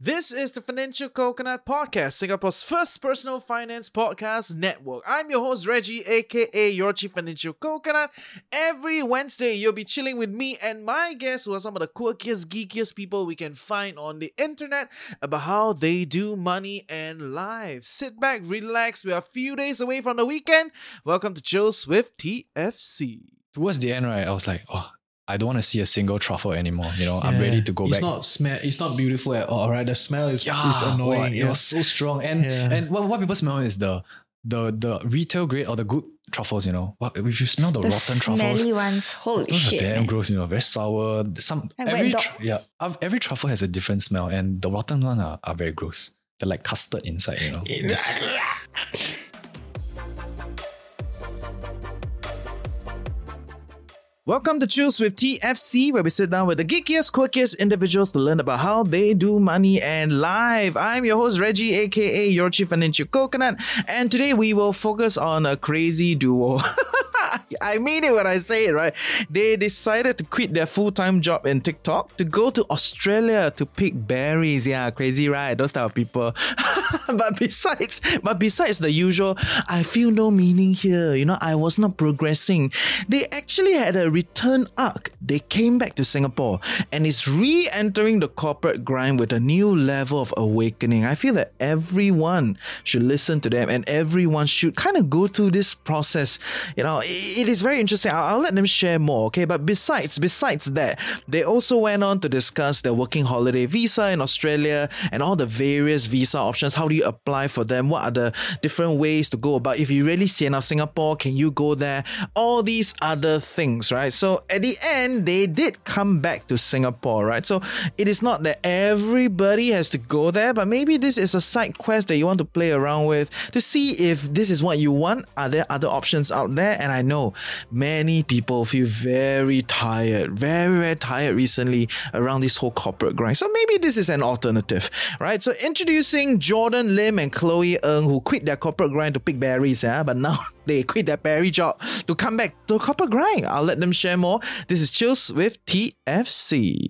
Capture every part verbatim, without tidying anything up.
This is the Financial Coconut Podcast, Singapore's first personal finance podcast network. I'm your host, Reggie, aka your Chief Financial Coconut. Every Wednesday, you'll be chilling with me and my guests, who are some of the quirkiest, geekiest people we can find on the internet, about how they do money and life. Sit back, relax. We are a few days away from the weekend. Welcome to Chills with T F C. Towards the end, right, I was like, oh, I don't want to see a single truffle anymore. You know, yeah. I'm ready to go it's back. It's not smell. It's not beautiful at all, right? The smell is, yeah, is annoying. Well, yeah. It was so strong, and yeah. and what, what people smell is the the the retail grade or the good truffles. You know, what if you smell the, the rotten truffles? The smelly ones, holy those shit! Those are damn gross. You know, very sour. Some I every tr- yeah, every truffle has a different smell, and the rotten ones are, are very gross. They're like custard inside. You know. Yes. Welcome to Chills with T F C, where we sit down with the geekiest, quirkiest individuals to learn about how they do money and life. I'm your host, Reggie, aka your Chief Financial Coconut, and today we will focus on a crazy duo. I mean it when I say it, right? They decided to quit their full-time job in Tik Tok to go to Australia to pick berries. Yeah, crazy, right? Those type of people. but besides, but besides the usual, I feel no meaning here. You know, I was not progressing. They actually had a return arc. They came back to Singapore and is re-entering the corporate grind with a new level of awakening. I feel that everyone should listen to them and everyone should kind of go through this process. You know, it is very interesting. I'll let them share more, okay? But besides, besides that, they also went on to discuss their working holiday visa in Australia and all the various visa options. How do you apply for them? What are the different ways to go about? If you really see now Singapore, can you go there? All these other things, right? So at the end, they did come back to Singapore, right? So it is not that everybody has to go there, but maybe this is a side quest that you want to play around with to see if this is what you want. Are there other options out there? And I know many people feel very tired, very, very tired recently around this whole corporate grind. So maybe this is an alternative, right? So introducing Jordan Lim and Chloe Ng, who quit their corporate grind to pick berries, yeah, but now they quit their berry job to come back to the corporate grind. I'll let them share more. This is Chills with T F C.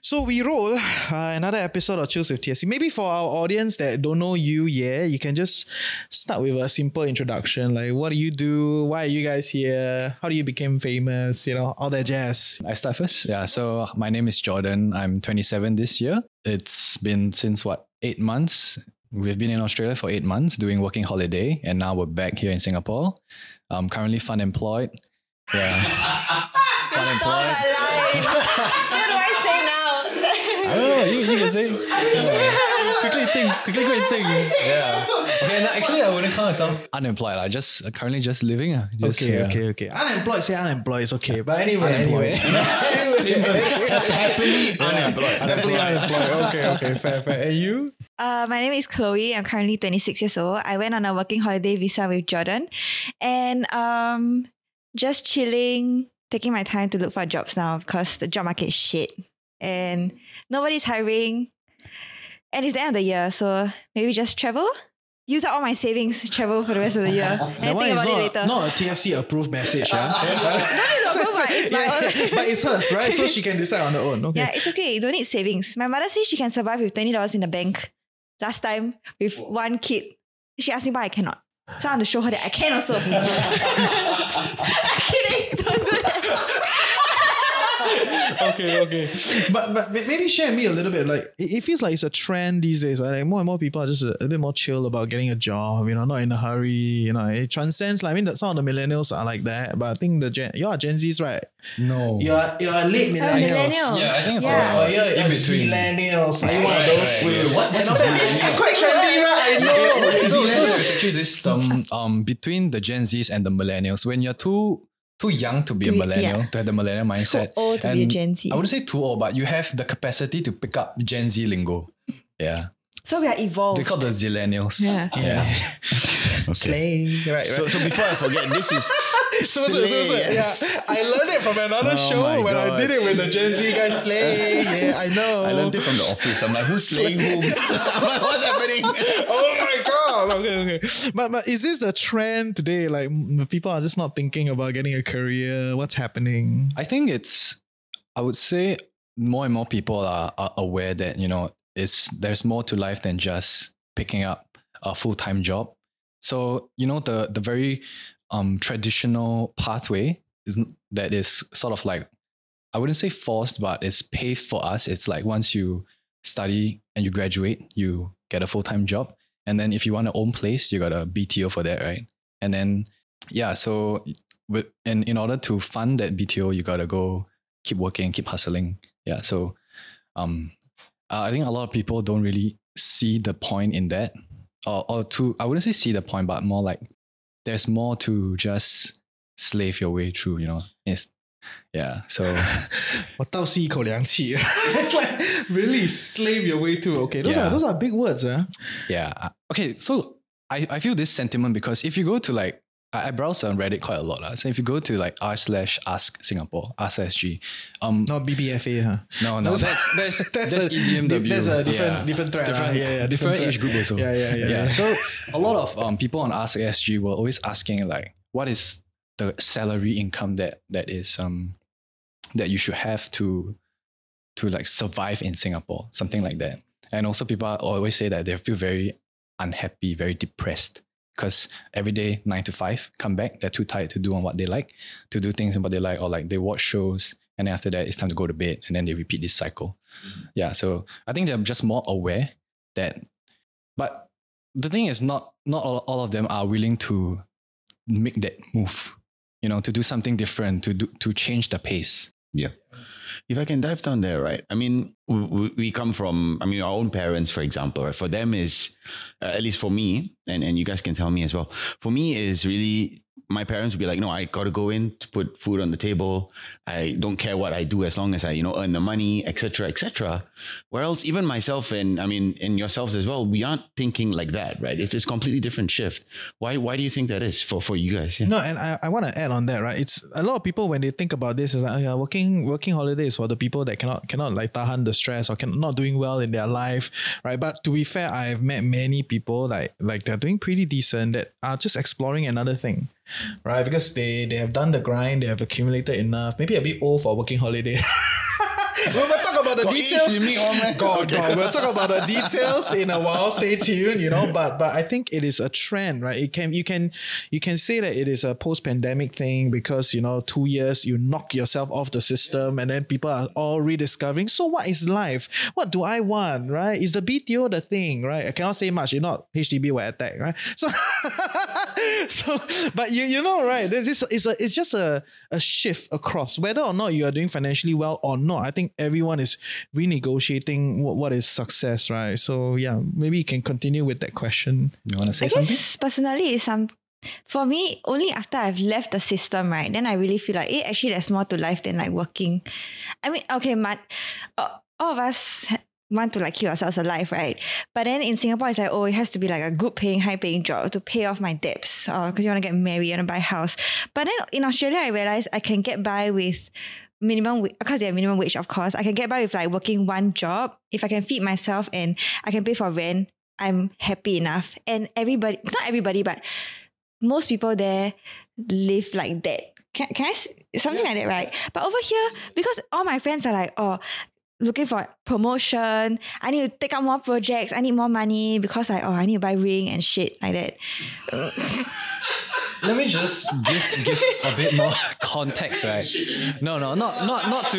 So we roll uh, another episode of Chills with T F C. Maybe for our audience that don't know you yet, you can just start with a simple introduction. Like, what do you do? Why are you guys here? How do you become famous? You know, all that jazz. I start first. Yeah, so my name is Jordan. I'm twenty-seven this year. It's been since what, eight months? We've been in Australia for eight months doing working holiday. And now we're back here in Singapore. I'm currently fun employed. Yeah. fun employed. Oh, you, you can say. Yeah. Quickly think. Quickly go and think. Yeah. Okay, no, actually, I wouldn't count myself unemployed. I just uh, currently just living. Uh, just, okay, yeah. okay, okay. Unemployed, say unemployed. It's okay. But anyway, anyway. Happily unemployed. Happily unemployed. Okay, okay, fair, fair. And you? Uh, my name is Chloe. I'm currently twenty-six years old. I went on a working holiday visa with Jordan, and um, just chilling, taking my time to look for jobs now because the job market is shit. And nobody's hiring, and it's the end of the year, so maybe just travel, use out all my savings, travel for the rest of the year, and think about it later. Not a T F C approved message, huh? Don't need to approve, so, so, it's yeah, my own. But it's hers, right? So she can decide on her own. Okay. Yeah, it's okay. You don't need savings. My mother says she can survive with twenty dollars in the bank. Last time with one kid, she asked me why I cannot. So I want to show her that I can also. I'm kidding. Don't do that. okay, okay. But but maybe share me a little bit. Like, it feels like it's a trend these days, right? Like, more and more people are just a, a bit more chill about getting a job, you know, not in a hurry, you know. It transcends. Like, I mean, that some of the millennials are like that, but I think the Gen, you're Gen Zs, right? No. You're you're late millennials. millennials. Yeah, I think it's yeah. All right. Or you're, you're in between. Millennials. Are you one of those? Wait, what? It's quite trendy, right? I know. So, so it's actually this um, um, between the Gen Zs and the millennials. When you're too... Too young to be to a millennial, be, yeah. to have the millennial mindset. Too old to and be a Gen Z. I wouldn't say too old, but you have the capacity to pick up Gen Z lingo. Yeah. So we are evolved. They call the Zillennials. Yeah. yeah. yeah. okay. Slay. Right, right. So, so before I forget, this is... So, so, so, so, yeah. I learned it from another oh show when God. I did it with the Gen Z guy slaying. Yeah, I know. I learned it from The Office. I'm like, who's slaying whom? I'm like, what's happening? Oh my God. Okay, okay. But but is this the trend today? Like, people are just not thinking about getting a career. What's happening? I think it's, I would say more and more people are, are aware that, you know, it's there's more to life than just picking up a full-time job. So, you know, the the very um traditional pathway is that is sort of like, I wouldn't say forced, but it's paved for us. It's like once you study and you graduate, you get a full-time job. And then if you want to own place, you got a B T O for that, right? And then, yeah, so with, and in order to fund that B T O, you got to go keep working, keep hustling. Yeah, so um, I think a lot of people don't really see the point in that. Or, or to, I wouldn't say see the point, but more like there's more to just slave your way through, you know? It's, yeah, so... It's like, really, slave your way through. Okay, those, yeah. are, those are big words, huh? Yeah. Okay, so I, I feel this sentiment because if you go to like... I, I browse on Reddit quite a lot. Uh, so if you go to like r slash ask Singapore, r slash g Um, Not B B F A, huh? No, no, that's that's that's, that's a, E D M W. That's a different, yeah. different thread. Different, uh, yeah, yeah, different, different age group also. Yeah, yeah, yeah. yeah. yeah. So a lot of um people on ask S G were always asking like, what is... the salary income that that is um that you should have to to like survive in Singapore, something like that. And also people always say that they feel very unhappy, very depressed because every day nine to five, come back, they're too tired to do on what they like, to do things on what they like, or like they watch shows and after that it's time to go to bed and then they repeat this cycle. Mm-hmm. Yeah, so I think they're just more aware that, but the thing is not not all, all of them are willing to make that move. You know, to do something different, to do, to change the pace. Yeah. If I can dive down there, right? I mean, we, we come from, I mean, our own parents, for example, right? For them is, uh, at least for me, and, and you guys can tell me as well, for me is really, my parents would be like, no, I got to go in to put food on the table. I don't care what I do as long as I, you know, earn the money, et cetera, et cetera. Where else, even myself and, I mean, and yourselves as well, we aren't thinking like that, right? It's, it's a completely different shift. Why Why do you think that is for, for you guys? Yeah. No, and I, I want to add on that, right? It's a lot of people, when they think about this, is like, oh, yeah, working working holidays for the people that cannot, cannot like tahan the stress or can, not doing well in their life, right? But to be fair, I've met many people like, like they're doing pretty decent that are just exploring another thing. Right, because they, they have done the grind, they have accumulated enough, maybe a bit old for a working holiday. We'll talk about the God details. Me, oh God, okay. God. We'll talk about the details in a while. Stay tuned, you know. But but I think it is a trend, right? It can you can you can say that it is a post-pandemic thing because, you know, two years you knock yourself off the system and then people are all rediscovering. So what is life? What do I want, right? Is the B T O the thing, right? I cannot say much. You're not H D B will attack, right? So, so but you you know, right? There's this is a it's just a a shift across whether or not you are doing financially well or not. I think. Everyone is renegotiating what, what is success, right? So yeah, maybe you can continue with that question. You want to say I something? I guess personally, it's some for me only after I've left the system, right? Then I really feel like, hey, actually, there's more to life than like working. I mean, okay, man, all of us want to like keep ourselves alive, right? But then in Singapore, it's like, oh, it has to be like a good paying, high paying job to pay off my debts, or because you want to get married, you want to buy a house. But then in Australia, I realized I can get by with. Minimum wage, because they have minimum wage, of course. I can get by with like working one job. If I can feed myself and I can pay for rent, I'm happy enough. And everybody, not everybody, but most people there live like that. Can, can I, something yeah. like that, right? But over here, because all my friends are like, oh, looking for promotion. I need to take up more projects. I need more money because I, oh, I need to buy ring and shit like that. Let me just give give a bit more context, right? No, no, not not not to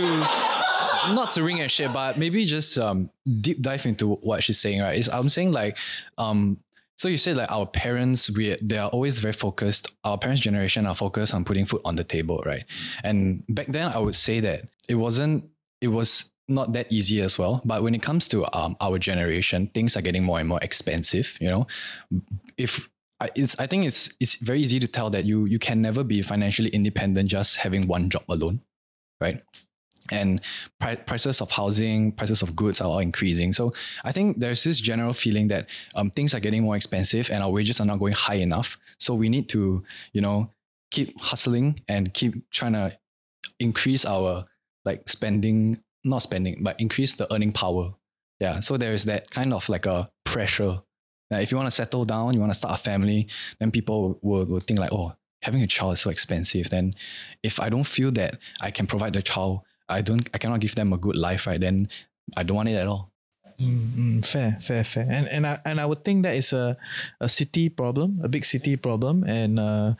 not to ring and shit, but maybe just um deep dive into what she's saying, right? It's, I'm saying like um so you said like our parents we they are always very focused. Our parents' generation are focused on putting food on the table, right? And back then I would say that it wasn't it was not that easy as well. But when it comes to um our generation, things are getting more and more expensive. You know, if I, it's, I think it's it's very easy to tell that you you can never be financially independent just having one job alone, right? And pri- prices of housing, prices of goods are all increasing. So I think there's this general feeling that um, things are getting more expensive and our wages are not going high enough. So we need to, you know, keep hustling and keep trying to increase our like spending, not spending, but increase the earning power. Yeah. So there is that kind of like a pressure. Now, if you want to settle down, you want to start a family, then people will, will think like, oh, having a child is so expensive. Then if I don't feel that I can provide the child I don't, I cannot give them a good life, right? Then I don't want it at all. Mm, mm, fair, fair, fair. And and I and I would think that is a a city problem, a big city problem, and uh,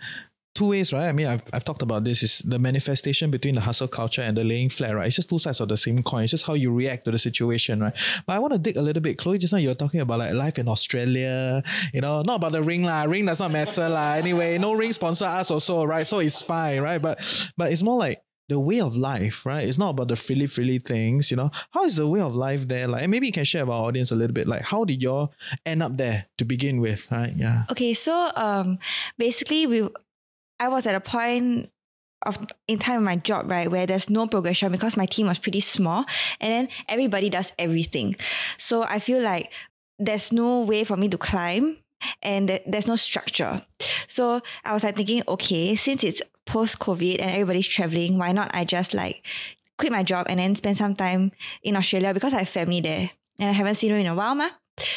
two ways, right? I mean, I've I've talked about this. Is the manifestation between the hustle culture and the laying flat, right? It's just two sides of the same coin. It's just how you react to the situation, right? But I want to dig a little bit, Chloe. Just now you're talking about like life in Australia, you know, not about the ring lah. Ring does not matter lah. Anyway, no ring sponsor us or so, right? So it's fine, right? But but it's more like the way of life, right? It's not about the frilly, frilly things, you know. How is the way of life there? Like, and maybe you can share with our audience a little bit. Like, how did y'all end up there to begin with, right? Yeah. Okay, so um, basically, we, I was at a point of in time of my job, right, where there's no progression because my team was pretty small, and then everybody does everything. So I feel like there's no way for me to climb, and th- there's no structure. So I was like thinking, okay, since it's post-COVID and everybody's traveling, why not I just like quit my job and then spend some time in Australia because I have family there and I haven't seen them in a while, ma.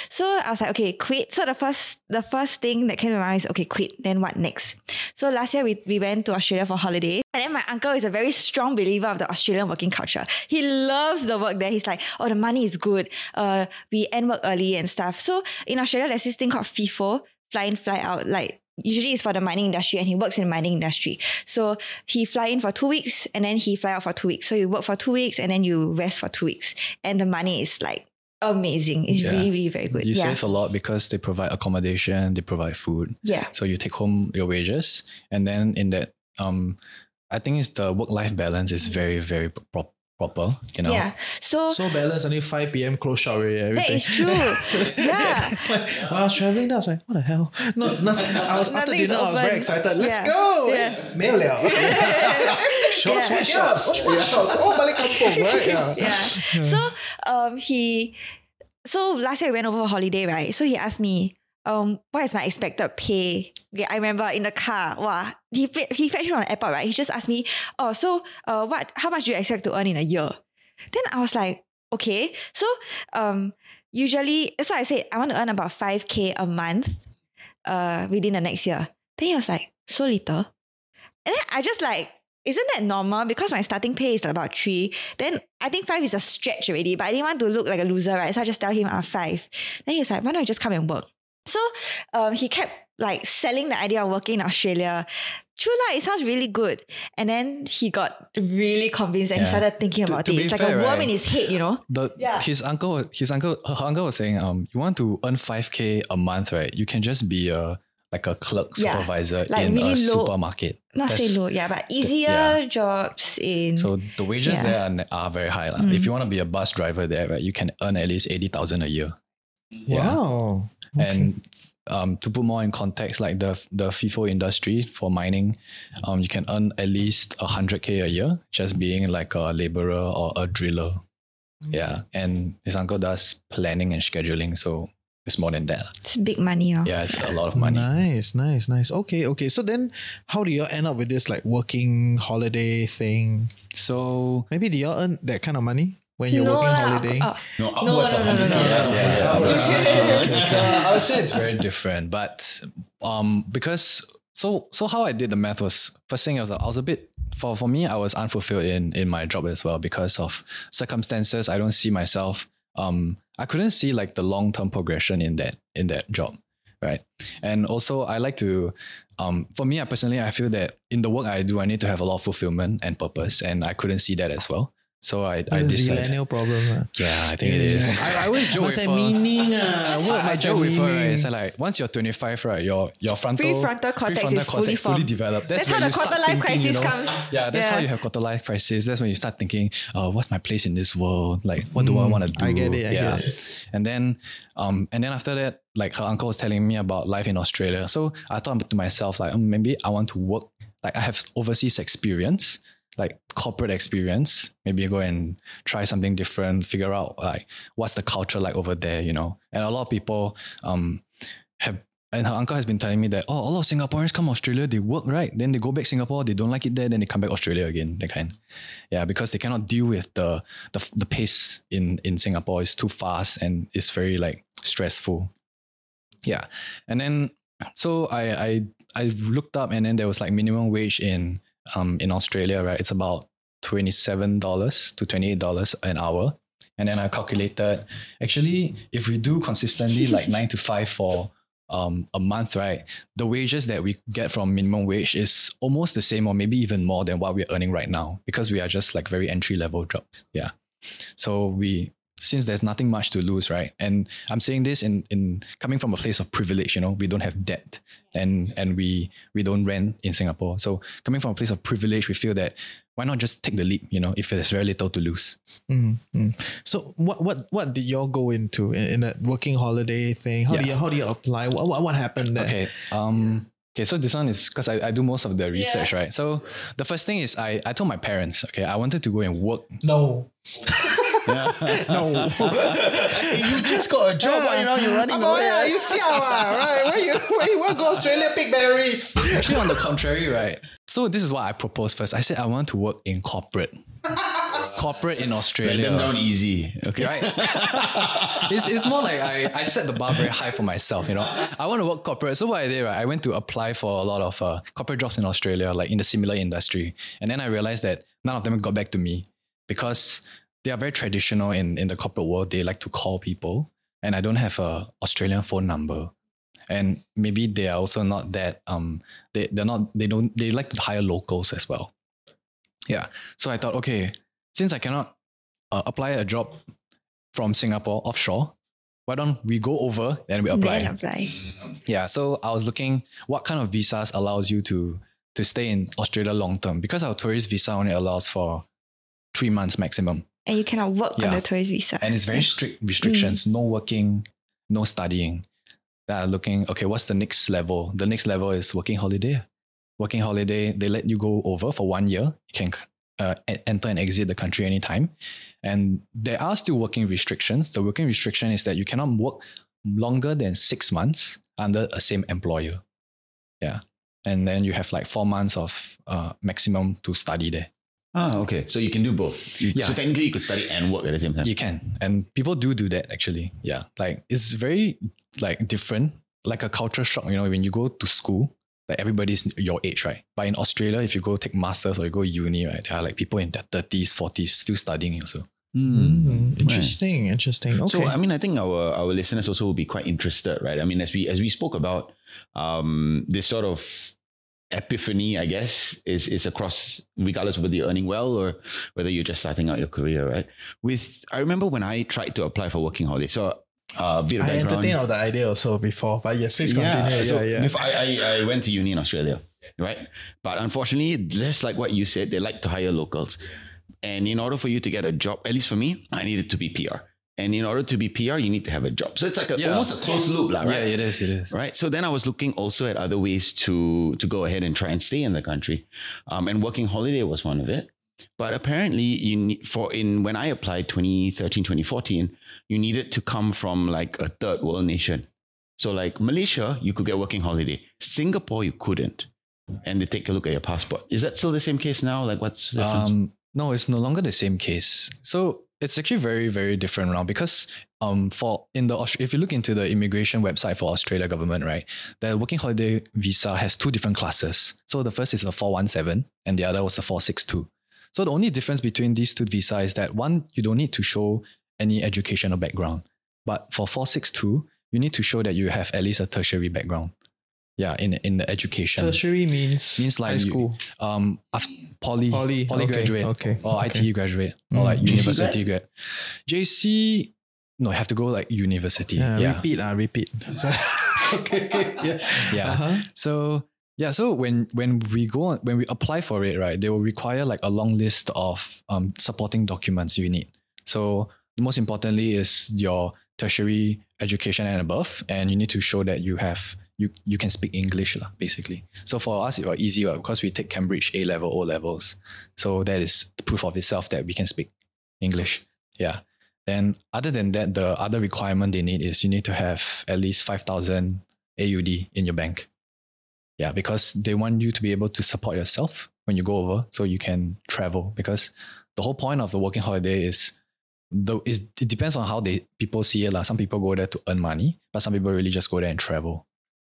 So I was like, okay, quit. So the first the first thing that came to my mind is, okay, quit. Then what next? So last year we, we went to Australia for holiday. And then my uncle is a very strong believer of the Australian working culture. He loves the work there. He's like, oh, the money is good. Uh, we end work early and stuff. So in Australia, there's this thing called FIFO, fly in, fly out. Like, usually it's for the mining industry, and he works in the mining industry. So he fly in for two weeks and then he fly out for two weeks. So you work for two weeks and then you rest for two weeks. And the money is like, amazing. It's yeah. really, really very good. You yeah. save a lot because they provide accommodation, they provide food. Yeah. So you take home your wages, and then in that, um, I think it's the work-life balance is very, very pro- proper, you know? Yeah. So so balance until five p.m. close shop already. Everything. That is true. yeah. yeah. It's like, when I was traveling, I was like, what the hell? No, no, I was after dinner, open. I was very excited. Let's yeah. go! Yeah. Mail out. Shops, yeah. shops, shops, yeah. shops. All balik kampung, right? Yeah. yeah. yeah. So um, he. So last year we went over for holiday, right? So he asked me, um, what is my expected pay? Okay, I remember in the car, wow, he he fetched me on the airport, right? He just asked me, oh, so uh, what? How much do you expect to earn in a year? Then I was like, okay, so um, usually, so I said I want to earn about five k a month, uh, within the next year. Then he was like, so little, and then I just like. Isn't that normal? Because my starting pay is about three. Then I think five is a stretch already, but I didn't want to look like a loser, right? So I just tell him, I'm five. Then he was like, why don't I just come and work? So um, he kept like selling the idea of working in Australia. True lah, it sounds really good. And then he got really convinced and yeah. he started thinking to, about to it. It's like fair, a worm right? in his head, you know? The, yeah. His uncle, his uncle, her uncle was saying, um, you want to earn five k a month, right? You can just be a... like a clerk supervisor yeah, like in really a low, supermarket. Not That's, say low, yeah, but easier yeah. jobs in... So the wages yeah. there are, are very high. Like. Mm. If you want to be a bus driver there, right, you can earn at least eighty thousand dollars a year. Yeah. Wow. Okay. And um, to put more in context, like the the FIFO industry for mining, um, you can earn at least one hundred k a year just being like a laborer or a driller. Mm. Yeah. And his uncle does planning and scheduling, so... It's more than that. It's big money. Oh. Yeah, it's a lot of money. Nice, nice, nice. Okay, okay. So then how do you end up with this like working holiday thing? So maybe do you earn that kind of money when you're no, working holiday? Uh, uh, no, upwards no, no, no, no, no, no, no, no. Yeah, yeah. yeah. So I would say it's very different. But um, because so so how I did the math was, first thing I was, I was a bit, for, for me, I was unfulfilled in, in my job as well because of circumstances. I don't see myself. Um, I couldn't see like the long-term progression in that in that job, right? And also, I like to, um, for me, I personally, I feel that in the work I do, I need to have a lot of fulfillment and purpose, and I couldn't see that as well. So I, I decided. Millennial problem. Uh. Yeah, I think yeah. it is. I, I always joke with her. Meaning, uh, what I joke with her, right? It's like once you're twenty-five, right? Your your frontal prefrontal cortex prefrontal is cortex fully, fully developed. That's, that's how the quarter life crisis you know? comes. Yeah, that's yeah. how you have quarter life crisis. That's when you start thinking, oh, what's my place in this world? Like, what do mm, I want to do? I get it. I yeah, get it. and then, um, and then after that, like her uncle was telling me about life in Australia. So I thought to myself, like, oh, maybe I want to work. Like I have overseas experience. Like corporate experience, maybe go and try something different, figure out like what's the culture like over there, you know. And a lot of people um have, and her uncle has been telling me that, oh, a lot of Singaporeans come to Australia, they work, right? Then they go back to Singapore, they don't like it there, then they come back to Australia again, that kind. Yeah, because they cannot deal with the the, the pace in, in Singapore. It's too fast and it's very like stressful. Yeah. And then, so I I I looked up and then there was like minimum wage in Um, in Australia, right? It's about twenty-seven to twenty-eight dollars an hour. And then I calculated, actually, if we do consistently like nine to five for um, a month, right? The wages that we get from minimum wage is almost the same or maybe even more than what we're earning right now, because we are just like very entry level jobs. Yeah. So we, since there's nothing much to lose, right? And I'm saying this in, in coming from a place of privilege, you know, we don't have debt and, and we, we don't rent in Singapore. So coming from a place of privilege, we feel that why not just take the leap, you know, if there's very little to lose. Mm-hmm. So what, what, what did y'all go into in, in a working holiday thing? How yeah. do you, how do you apply? What, what, what happened there? Okay. Um, Okay, so this one is because I, I do most of the research, yeah. right? So the first thing is I, I told my parents, okay, I wanted to go and work. No. no. You just got a job, why now you're running away? Yeah, you see how, right? Where you, where you want to go Australia, pick berries. Actually, on the contrary, right? So this is what I proposed first. I said, I want to work in corporate. Corporate in Australia. Let them down easy. Okay. Right? it's, it's more like I, I set the bar very high for myself, you know. I want to work corporate. So what I did, right? I went to apply for a lot of uh, corporate jobs in Australia, like in the similar industry. And then I realized that none of them got back to me because they are very traditional in, in the corporate world. They like to call people and I don't have an Australian phone number. And maybe they are also not that, um, they, they're not, they don't, they like to hire locals as well. Yeah. So I thought, okay, since I cannot uh, apply a job from Singapore offshore, why don't we go over and we apply? Then apply. Yeah. So I was looking what kind of visas allows you to, to stay in Australia long term, because our tourist visa only allows for three months maximum. And you cannot work yeah. on the tourist visa. And it's very strict restrictions, mm. no working, no studying. They're looking, okay, what's the next level? The next level is working holiday. Working holiday, they let you go over for one year. You can Uh, enter and exit the country anytime. And there are still working restrictions. The working restriction is that you cannot work longer than six months under a same employer. Yeah. And then you have like four months of uh, maximum to study there. Ah, okay. So you can do both. You, yeah. So technically you could study and work at the same time. You can. And people do do that actually. Yeah. Like it's very like different, like a culture shock, you know, when you go to school, like everybody's your age, right? But in Australia, if you go take masters or you go uni, right, there are like people in their thirties, forties still studying also. Mm, interesting, right. interesting. Okay. So, I mean, I think our our listeners also will be quite interested, right? I mean, as we as we spoke about um, this sort of epiphany, I guess, is is across regardless of whether you're earning well or whether you're just starting out your career, right? With I remember when I tried to apply for working holiday, so. Uh, bit of I entertained of the idea also before, but yes, please continue. Yeah, so yeah, yeah. If I, I, I went to uni in Australia, right? But unfortunately, just like what you said, they like to hire locals. And in order for you to get a job, at least for me, I needed to be P R. And in order to be P R, you need to have a job. So it's like a, yeah. almost a closed loop, right? Yeah, it is, it is. Right. So then I was looking also at other ways to, to go ahead and try and stay in the country. Um, and working holiday was one of it. But apparently, you need for in when I applied twenty thirteen, twenty fourteen, you needed to come from like a third world nation. So like Malaysia, you could get working holiday. Singapore, you couldn't. And they take a look at your passport. Is that still the same case now? Like what's the difference? Um, no, it's no longer the same case. So it's actually very, very different now because um, for in the if you look into the immigration website for Australia government, right, the working holiday visa has two different classes. So the first is the four one seven and the other was the four six two. So the only difference between these two visas is that one, you don't need to show any educational background. But for four six two, you need to show that you have at least a tertiary background. Yeah, in in the education. Tertiary means, means like high school. You, um, after poly, poly, poly okay, graduate okay, or okay. I T E graduate mm. or like J C university grad. J C, no, have to go like university. Uh, yeah. Repeat, uh, repeat. okay, okay, yeah. Yeah. Uh-huh. So... Yeah, so when when we go when we apply for it, right, they will require like a long list of um, supporting documents you need. So most importantly is your tertiary education and above, and you need to show that you have you you can speak English lah, basically. So for us, it was easy right, because we take Cambridge A level, O levels, so that is proof of itself that we can speak English. Yeah. Then other than that, the other requirement they need is you need to have at least five thousand A U D in your bank. Yeah, because they want you to be able to support yourself when you go over so you can travel, because the whole point of the working holiday is, the, is it depends on how they people see it. Like some people go there to earn money, but some people really just go there and travel.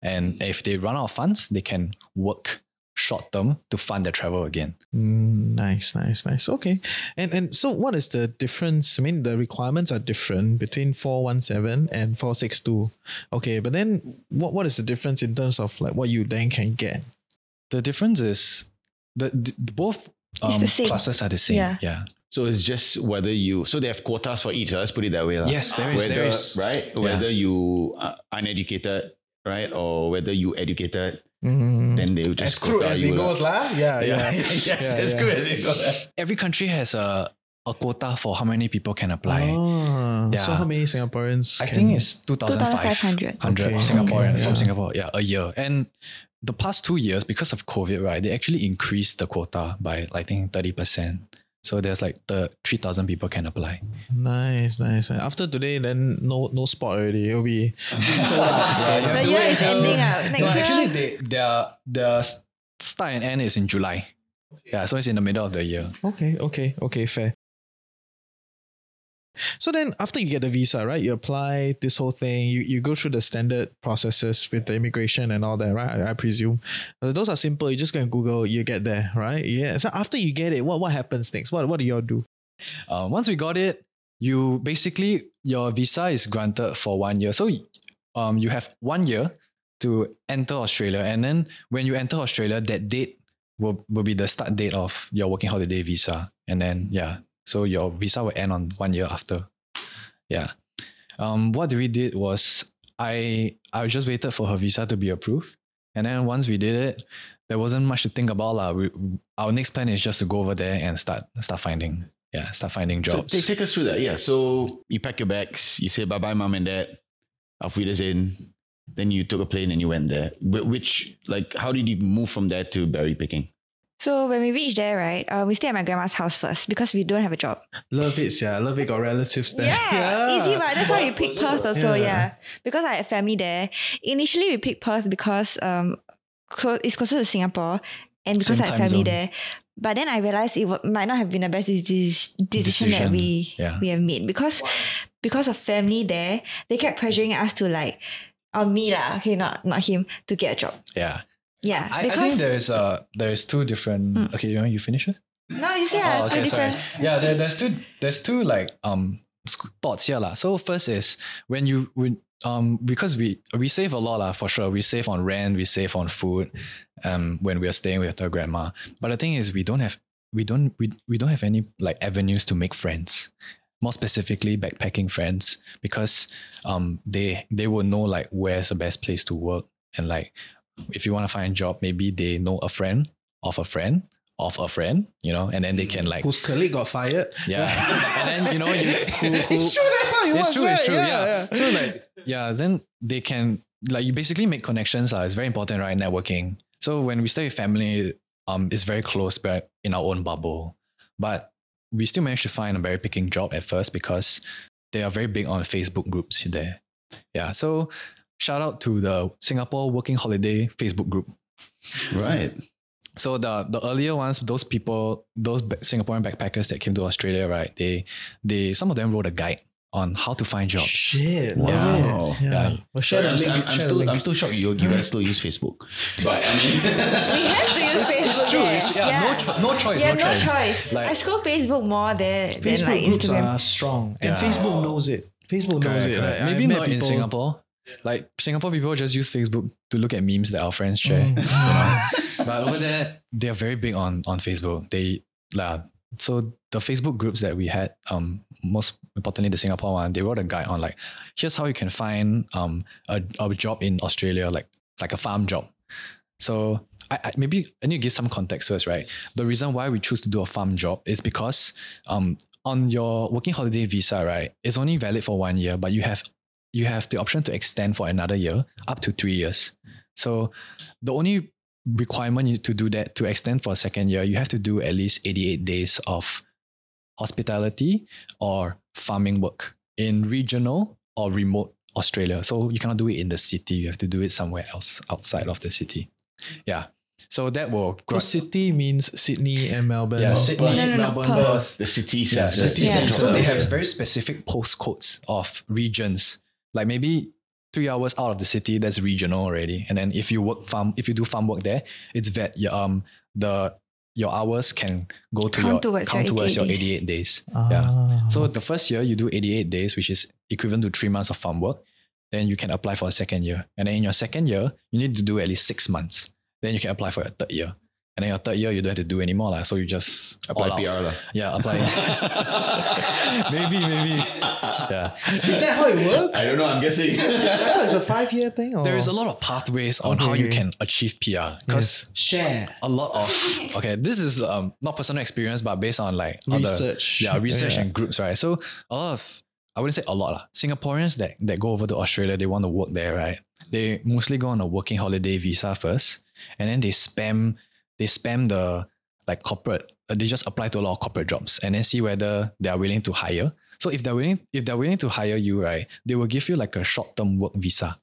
And if they run out of funds, they can work short term to fund the travel again. Nice, nice, nice. Okay. And and so what is the difference? I mean, the requirements are different between four one seven and four six two. Okay, but then what, what is the difference in terms of like what you then can get? The difference is the, the both um, classes are the same. Yeah. yeah. So it's just whether you... So they have quotas for each, let's put it that way. Like. Yes, there is. Whether, there is. Right? Yeah. Whether you are uneducated, right? Or whether you educated, mm. then they will just... As screwed as it goes lah. Yeah, yeah. yeah. yes, yeah, as yeah. screwed as it goes. Every country has a, a quota for how many people can apply. Oh, yeah. So how many Singaporeans I can... think it's two thousand five hundred. two thousand five hundred. Okay. Singaporean okay. from yeah. Singapore. Yeah, a year. And... the past two years, because of COVID, right, they actually increased the quota by, I think, thirty percent. So there's like the three thousand people can apply. Nice, nice. After today, then no no spot already. It'll be... so, so the year is ending out. Next no, year. Actually, they, their, their start and end is in July. Yeah, so it's in the middle of the year. Okay, okay, okay, fair. So then after you get the visa, right, you apply this whole thing, you, you go through the standard processes with the immigration and all that, right? I, I presume those are simple. You just go and Google, you get there, right? Yeah. So after you get it, what, what happens next? What, what do y'all do? Uh, once we got it, you basically, your visa is granted for one year. So um, you have one year to enter Australia. And then when you enter Australia, that date will, will be the start date of your working holiday visa. And then, yeah. So your visa will end on one year after. Yeah. Um, what we did was I I just waited for her visa to be approved. And then once we did it, there wasn't much to think about. La. We, our next plan is just to go over there and start start finding. Yeah, start finding jobs. So take us through that. Yeah. So you pack your bags, you say bye-bye, mom and dad. Auf Wiedersehen. Then you took a plane and you went there. Which, like, how did you move from there to berry picking? So when we reached there, right, uh, we stay at my grandma's house first because we don't have a job. Love it, yeah. Love it, got relatives there. Yeah, yeah. Easy, right? That's why we picked Perth also, yeah. yeah. Because I had family there. Initially, we picked Perth because um, it's closer to Singapore and because Same I had family zone. There. But then I realized it w- might not have been the best de- decision, decision that we yeah. we have made because because of family there, they kept pressuring us to like, or me lah, okay, not not him, to get a job. Yeah. Yeah, I, I think there's uh there's two different. Mm. Okay, you know, you finish it. No, you see, oh, okay, sorry. Different. Yeah, there, there's two there's two like um thoughts here lah. So first is when you when um because we we save a lot lah, for sure. We save on rent, we save on food, um when we are staying with our grandma. But the thing is, we don't have we don't we, we don't have any like avenues to make friends. More specifically, backpacking friends, because um they they will know like where's the best place to work and like. If you want to find a job, maybe they know a friend of a friend of a friend, you know, and then they can like... whose colleague got fired. Yeah. And then, you know... You, who, who, it's true, that's how you it's true, right? It's true, yeah, yeah. yeah. So like, yeah, then they can... Like, you basically make connections. Uh, it's very important, right? Networking. So when we stay with family, um, it's very close, but in our own bubble. But we still managed to find a berry picking job at first because they are very big on Facebook groups there. Yeah, so... shout out to the Singapore Working Holiday Facebook group. Right. So the the earlier ones, those people, those Singaporean backpackers that came to Australia, right? They they some of them wrote a guide on how to find jobs. Shit. Wow. Yeah. yeah. Well, share I'm, link, I'm, I'm share still I'm still shocked you you guys still use Facebook. But I mean, we have to use Facebook. It's true. It's, yeah, yeah. No, cho- no choice. Yeah. No, no choice. choice. Like, I scroll Facebook more than Facebook than like groups Instagram. Are strong, yeah. And Facebook knows it. Facebook knows correct, it. Right? Maybe not in Singapore. Like Singapore people just use Facebook to look at memes that our friends share. Mm. You know? But over there, they're very big on, on Facebook. They like, so the Facebook groups that we had, um, most importantly the Singapore one, they wrote a guide on like, here's how you can find um a, a job in Australia, like like a farm job. So I, I maybe I need to give some context first, right? The reason why we choose to do a farm job is because um on your working holiday visa, right, it's only valid for one year, but you have you have the option to extend for another year, up to three years. So the only requirement to do that, to extend for a second year, you have to do at least eighty-eight days of hospitality or farming work in regional or remote Australia. So you cannot do it in the city. You have to do it somewhere else outside of the city. Yeah. So that will... The city means Sydney and Melbourne. Yeah, Sydney, no, no, Melbourne, no, no, Perth. The cities. Yeah, the cities. Yeah. So they have very specific postcodes of regions. Like maybe three hours out of the city, that's regional already. And then if you work farm, if you do farm work there, it's that your, um the your hours can go to count your towards count your towards your eighty-eight days. Ah. Yeah. So the first year you do eighty-eight days, which is equivalent to three months of farm work. Then you can apply for a second year, and then in your second year you need to do at least six months. Then you can apply for your third year. And then your third year, you don't have to do anymore. Like, so you just... Apply P R. Like. Yeah, apply. maybe, maybe. Yeah. Is that how it works? I don't know, I'm guessing. I it's a five-year thing. Or? There is a lot of pathways on okay. how you can achieve P R. Because yes. Share. A lot of... Okay, this is um not personal experience, but based on like... Research. Other, yeah, research yeah. and groups, right? So a lot of... I wouldn't say a lot. Lah. Singaporeans that, that go over to Australia, they want to work there, right? They mostly go on a working holiday visa first. And then they spam... They spam the like corporate. They just apply to a lot of corporate jobs and then see whether they are willing to hire. So if they're willing, if they're willing to hire you, right, they will give you like a short-term work visa,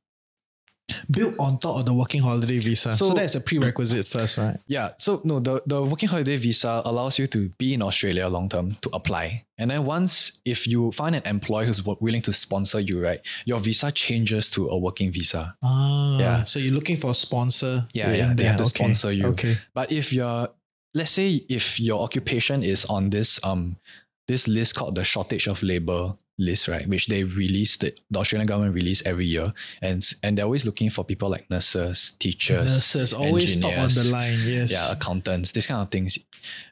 built on top of the working holiday visa. So, so that's a prerequisite first, right? Yeah. So no, the, the working holiday visa allows you to be in Australia long-term to apply. And then once, if you find an employer who's willing to sponsor you, right, your visa changes to a working visa. Ah, yeah. So you're looking for a sponsor. Yeah, yeah. They there. have to okay. sponsor you. Okay. But if you're, let's say if your occupation is on this, um, this list called the shortage of labor list, right, which they release, the, the Australian government release every year, and and they're always looking for people like nurses, teachers, nurses always top on the line, yes, yeah, accountants, this kind of things.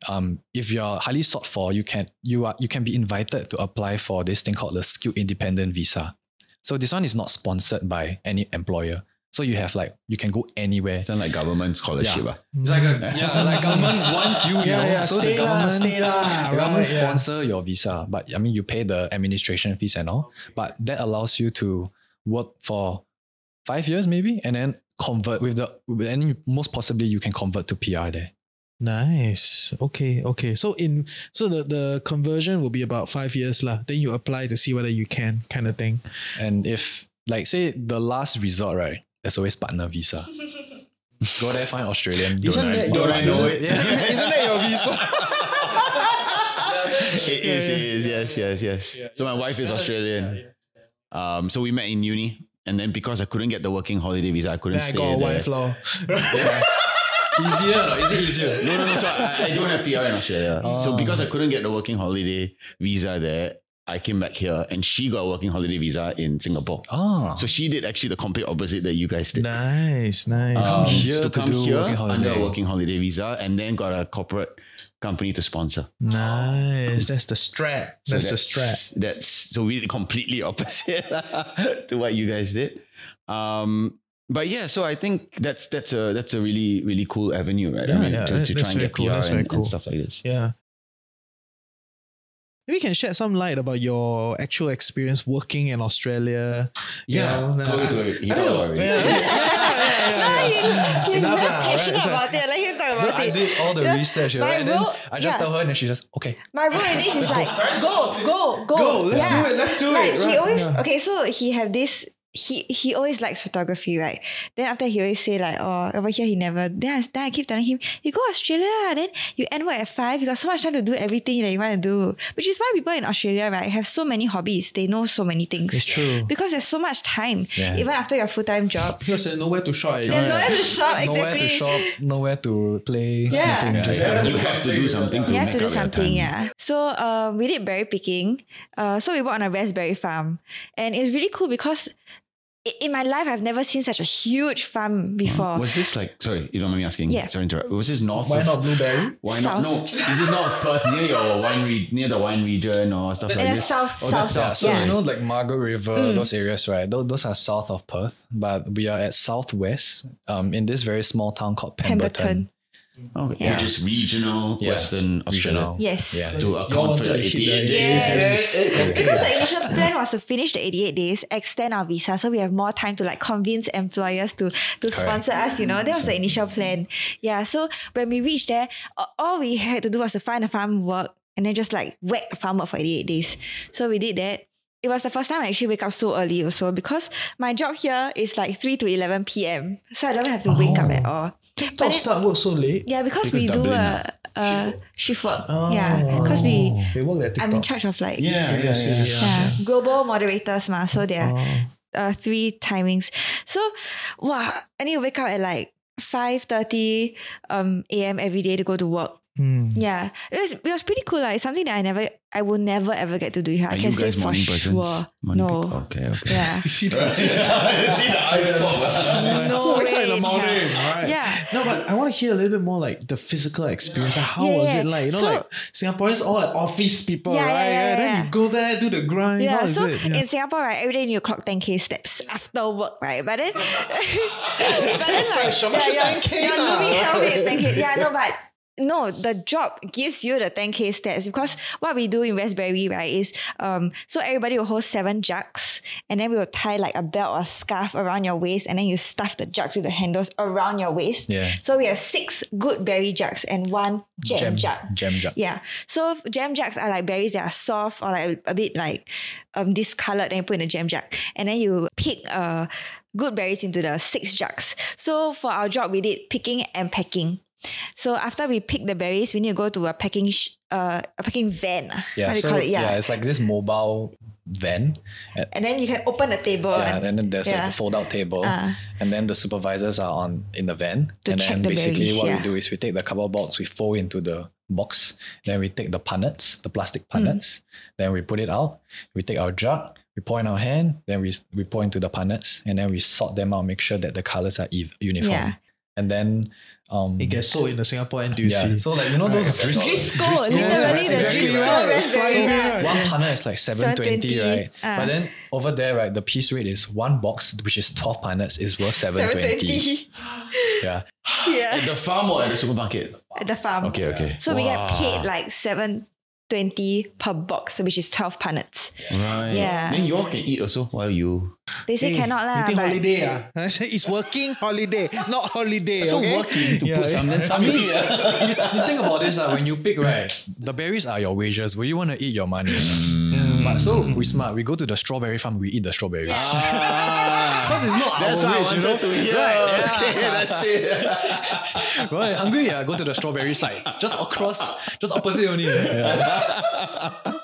Um, if you're highly sought for, you can you are you can be invited to apply for this thing called the skilled independent visa. So this one is not sponsored by any employer. So you have like, you can go anywhere. It's not like government scholarship. Yeah. It's like a, yeah, like government wants you. Yeah, you know, yeah, so stay the government, la, stay la, the government right, sponsor yeah. your visa. But I mean, you pay the administration fees and all, but that allows you to work for five years maybe, and then convert with the, with any, most possibly you can convert to P R there. Nice. Okay. Okay. So in, so the, the conversion will be about five years lah. Then you apply to see whether you can kind of thing. And if like, say the last resort, right? There's always partner visa. Go there, find Australian. Isn't that, don't I know it? Yeah. Isn't that your visa? It is, it is. Yes, yes, yes. Yeah, yeah. So my wife is Australian. Yeah, yeah. Um, so we met in uni, and then because I couldn't get the working holiday visa, I couldn't then stay there. I got a wife law. Yeah. Easier? Or is it easier? No, no, no. So I, I don't have P R in Australia. Oh. So because I couldn't get the working holiday visa there, I came back here and she got a working holiday visa in Singapore. Oh. So she did actually the complete opposite that you guys did. Nice, nice. Um, come here to, to come do here under a working holiday visa and then got a corporate company to sponsor. Nice. That's the strat. So that's, that's the strat. That's, so we did completely opposite to what you guys did. Um, but yeah, so I think that's that's a that's a really, really cool avenue, right? Yeah, I mean, yeah. to, that's, to try and get cool. P R and, cool. and stuff like this. Yeah. Maybe you can shed some light about your actual experience working in Australia. Yeah. Nah, totally. He don't worry. Yeah, yeah, yeah. He's not passionate about it. Let him talk about it. I did all the research. Right? Role, I just yeah. tell her and she just, okay. My role in this is like, go, go, go. Go, let's yeah. do it, let's do like, it. Right? He always, yeah. okay, so he have this, he he always likes photography, right? Then after he always say like, oh, over here he never. Then I, then I keep telling him, you go Australia, then you end work at five. You got so much time to do everything that you want to do. Which is why people in Australia, right, have so many hobbies. They know so many things. It's true. Because there's so much time. Yeah. Even after your full-time job. Because there's nowhere to shop. There's yeah. nowhere to shop, exactly. Nowhere to shop, nowhere to play. Yeah. Nothing, yeah. Just yeah. You have to do something to You have to do something, yeah. So uh, we did berry picking. Uh, so we worked on a raspberry farm. And it was really cool because... in my life, I've never seen such a huge farm before. Was this like, sorry, you don't mind me asking. Yeah. Sorry to interrupt. Was this north Why of, not Blueberry? Why south. not? No, this is not Perth, near your wine re- near the wine region or stuff but like this. South, oh, south, south. So yeah. you know like Margaret River, mm. those areas, right? Those, those are south of Perth, but we are at southwest um, in this very small town called Pemberton. Pemberton. Oh, yeah. Which is regional, yeah. Western Australia. Regional. Yes. Yeah. To account for the eighty-eight days. Yes. yes. Because the initial plan was to finish the eighty-eight days, extend our visa, so we have more time to like convince employers to, to sponsor us, you know. That was the initial plan. Yeah. So when we reached there, all we had to do was to find a farm work and then just like whack farm work for eighty-eight days. So we did that. It was the first time I actually wake up so early also because my job here is like three to eleven p.m. So I don't have to wake oh. up at all. But don't it, start work so late? Yeah, because, because we do a, a shift work. Oh. Yeah, because we... we work at TikTok. I'm in charge of like... Yeah, yeah, yeah. yeah, yeah. yeah. yeah. Global moderators, ma, so they're... Oh. uh, three timings. So, wow, I need to wake up at like five thirty um, a m every day to go to work. Mm. Yeah, it was, it was pretty cool. Like, it's something that I never, I will never ever get to do here. Are I can say for sure. Morning no. People? Okay, okay. Yeah. You see the, yeah, you see the eye pop. No, wake up in the morning. Yeah. Right. Yeah. No, but I want to hear a little bit more like the physical experience. Like, how yeah, was yeah. it like? You know, so, like Singaporeans all like office people, yeah, right? Yeah, yeah, yeah. Then you go there, do the grind. Yeah. How is so it? Yeah. In Singapore, right, every day you clock ten k steps after work, right? But then, but then like, so yeah, yeah, ten K yeah, Louis, ten K. Yeah, no, but. No, the job gives you the ten k steps because what we do in Westbury, right, is um, so everybody will hold seven jugs and then we will tie like a belt or scarf around your waist and then you stuff the jugs with the handles around your waist. Yeah. So we have six good berry jugs and one jam, jam jug. Jam jug. Yeah. So jam jugs are like berries that are soft or like a bit like um discolored, then you put in a jam jug and then you pick uh good berries into the six jugs. So for our job, we did picking and packing. So after we pick the berries, we need to go to a packing sh- uh, a packing van. Yeah, what do you so, call it? Yeah. yeah, it's like this mobile van. And then you can open the table. Yeah, and, and then there's yeah. like a fold-out table. Uh, and then the supervisors are on in the van. To and check then the basically berries, what yeah. we do is we take the cardboard box, we fold into the box. Then we take the punnets, the plastic punnets. Mm. Then we put it out. We take our jug, we pour in our hand. Then we, we pour into the punnets. And then we sort them out, make sure that the colors are ev- uniform. Yeah. And then um, it gets sold in the Singapore N T U C. Yeah. So like you know those Driscoll's, Driscoll's, literally the Driscoll's. One punnet is like seven twenty, right? Uh. But then over there, right, the piece rate is one box, which is twelve punnets, is worth seven twenty. Yeah. Yeah. At the farm or at the supermarket? At the farm. Okay, okay. So wow. we get paid like seven. twenty per box, which is twelve punnets. Right. Yeah. Then you all can eat also while you... They say hey, cannot lah. You think holiday ah? Yeah. I say it's working holiday, not holiday. So okay? working to yeah, put yeah. some then some eat. You think about this uh, when you pick, right, the berries are your wages. Will you want to eat your money? Mm. But so we smart. We go to the strawberry farm, we eat the strawberries. Because ah. it's not that's our wage, you know? That's what I wanted to hear. Right, yeah. Okay, that's it. Right, hungry, yeah, go to the strawberry side. Just across, just opposite only. Yeah.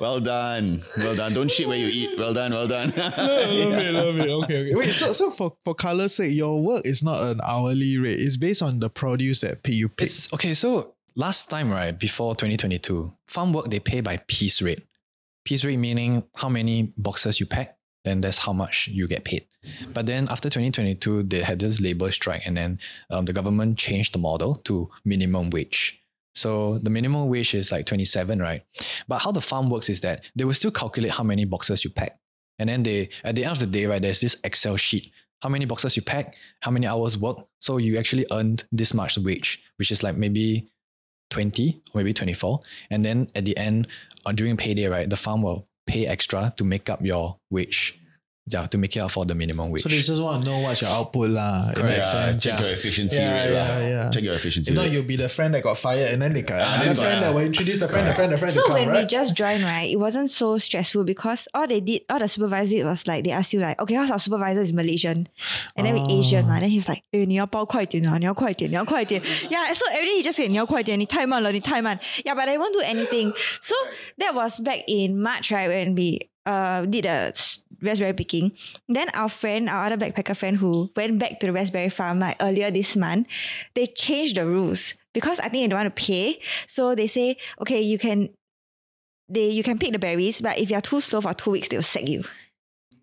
Well done. Well done. Don't shit where you eat. Well done. Well done. Love it. Love it. Okay. Okay. Wait. So, so for for colour's sake, your work is not an hourly rate. It's based on the produce that you pick. It's, okay. So last time, right, before twenty twenty-two, farm work they pay by piece rate. Piece rate meaning how many boxes you pack, then that's how much you get paid. But then after twenty twenty-two, they had this labour strike, and then um, the government changed the model to minimum wage. So the minimum wage is like twenty-seven, right? But how the farm works is that they will still calculate how many boxes you pack. And then they, at the end of the day, right, there's this Excel sheet. How many boxes you pack, how many hours work. So you actually earned this much wage, which is like maybe twenty or maybe twenty-four. And then at the end, or during payday, right, the farm will pay extra to make up your wage. Yeah, to make it up for the minimum wage. So they just want to know what's your output lah. Correct. Yeah, check yeah. your efficiency yeah, rate yeah, yeah, yeah. Check your efficiency. If not, you'll be the friend that got fired and then they got yeah, the friend that will introduce the friend, correct. the friend, the friend. So come, when right? we just joined, right, it wasn't so stressful because all they did, all the supervisor did was like they asked you like, okay, how's our supervisor is Malaysian, and then oh. we Asian right? Then he was like, eh, 你要包快点, 你要快点, 你要快点. Yeah, so every day he just said 你要快点, 你太慢了, 你太慢. Yeah, but they won't do anything. So that was back in March, right, when we uh did a. raspberry picking. Then our friend, our other backpacker friend who went back to the raspberry farm like earlier this month, they changed the rules because I think they don't want to pay. So they say, okay, you can they you can pick the berries, but if you're too slow for two weeks, they'll sack you.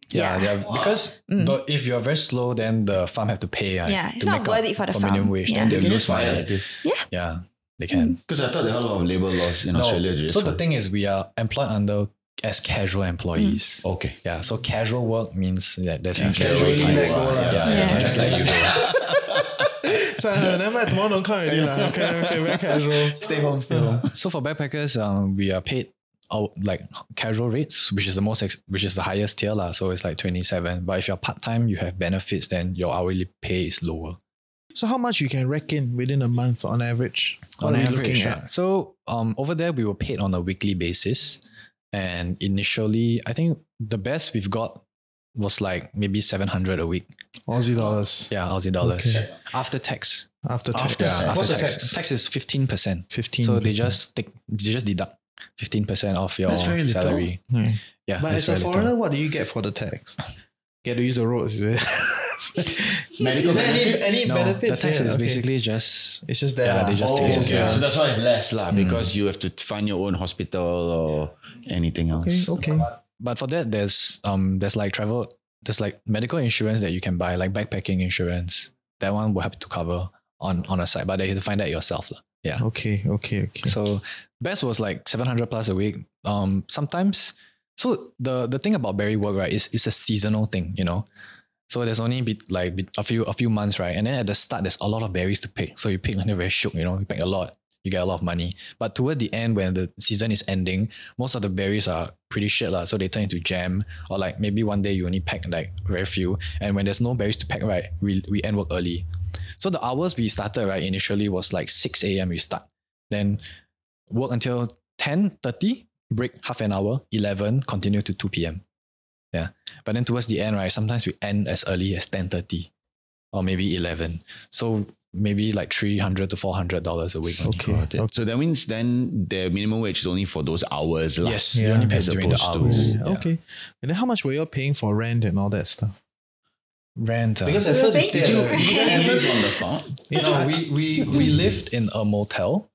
Yeah, yeah. Wow. Because mm. the, if you're very slow, then the farm have to pay. Uh, yeah, it's to not worth it for the for farm. Minimum wage, yeah. Then they lose fire like this. Yeah. Yeah, they can. Because I thought there were a lot of labour laws in no, Australia. So the thing is, we are employed under as casual employees. Mm. Okay. Yeah. So casual work means that there's yeah, no casual time. Like yeah, yeah, yeah. yeah. yeah. Just like you do. So never tomorrow don't come already lah. Okay, okay, very casual. Stay home, stay home. So for backpackers, um, we are paid out like casual rates, which is the most, ex- which is the highest tier lah. So it's like twenty-seven. But if you're part time, you have benefits, then your hourly pay is lower. So how much you can reckon within a month on average? What on average. Yeah. At? So um, over there we were paid on a weekly basis. And initially, I think the best we've got was like maybe seven hundred a week. Aussie dollars. Yeah, Aussie dollars. Okay. After tax. After tax. After, yeah, after tax. tax. Tax is fifteen percent. fifteen percent. So they just take, they just deduct fifteen percent of your salary. That's very little. Hmm. Yeah, but as a foreigner, little. What do you get for the tax? Get to use the roads, is it? Medical is there benefits? Any, any no, benefits? The tax yeah, is okay. basically just... It's just there. Yeah, they just oh, take okay. it. So that's why it's less lah, mm. because you have to fund your own hospital or yeah. anything else. Okay, okay. But for that, there's um, there's like travel, there's like medical insurance that you can buy, like backpacking insurance. That one will have to cover on, on a site, but you have to find that yourself lah. Yeah. Okay, okay, okay. So best was like seven hundred plus a week. Um, sometimes... So the, the thing about berry work, right, is it's a seasonal thing, you know. So there's only be, like be, a few a few months, right? And then at the start, there's a lot of berries to pick. So you pick and you're very shook, you know. You pick a lot, you get a lot of money. But toward the end, when the season is ending, most of the berries are pretty shit lah. So they turn into jam, or like maybe one day you only pack like very few. And when there's no berries to pack, right, we we end work early. So the hours we started, right, initially was like six a.m. we start. Then work until ten thirty. Break half an hour, eleven, continue to two p.m. Yeah. But then towards the end, right, sometimes we end as early as ten thirty or maybe eleven. So maybe like three hundred to four hundred dollars a week. Okay. okay. So that means then the minimum wage is only for those hours. Like, yes. Yeah. You only pay during the hours. To, yeah. Okay. And then how much were you paying for rent and all that stuff? Rent. Uh, because at first you stayed you, you guys lived on the farm. You know, we, we, we lived in a motel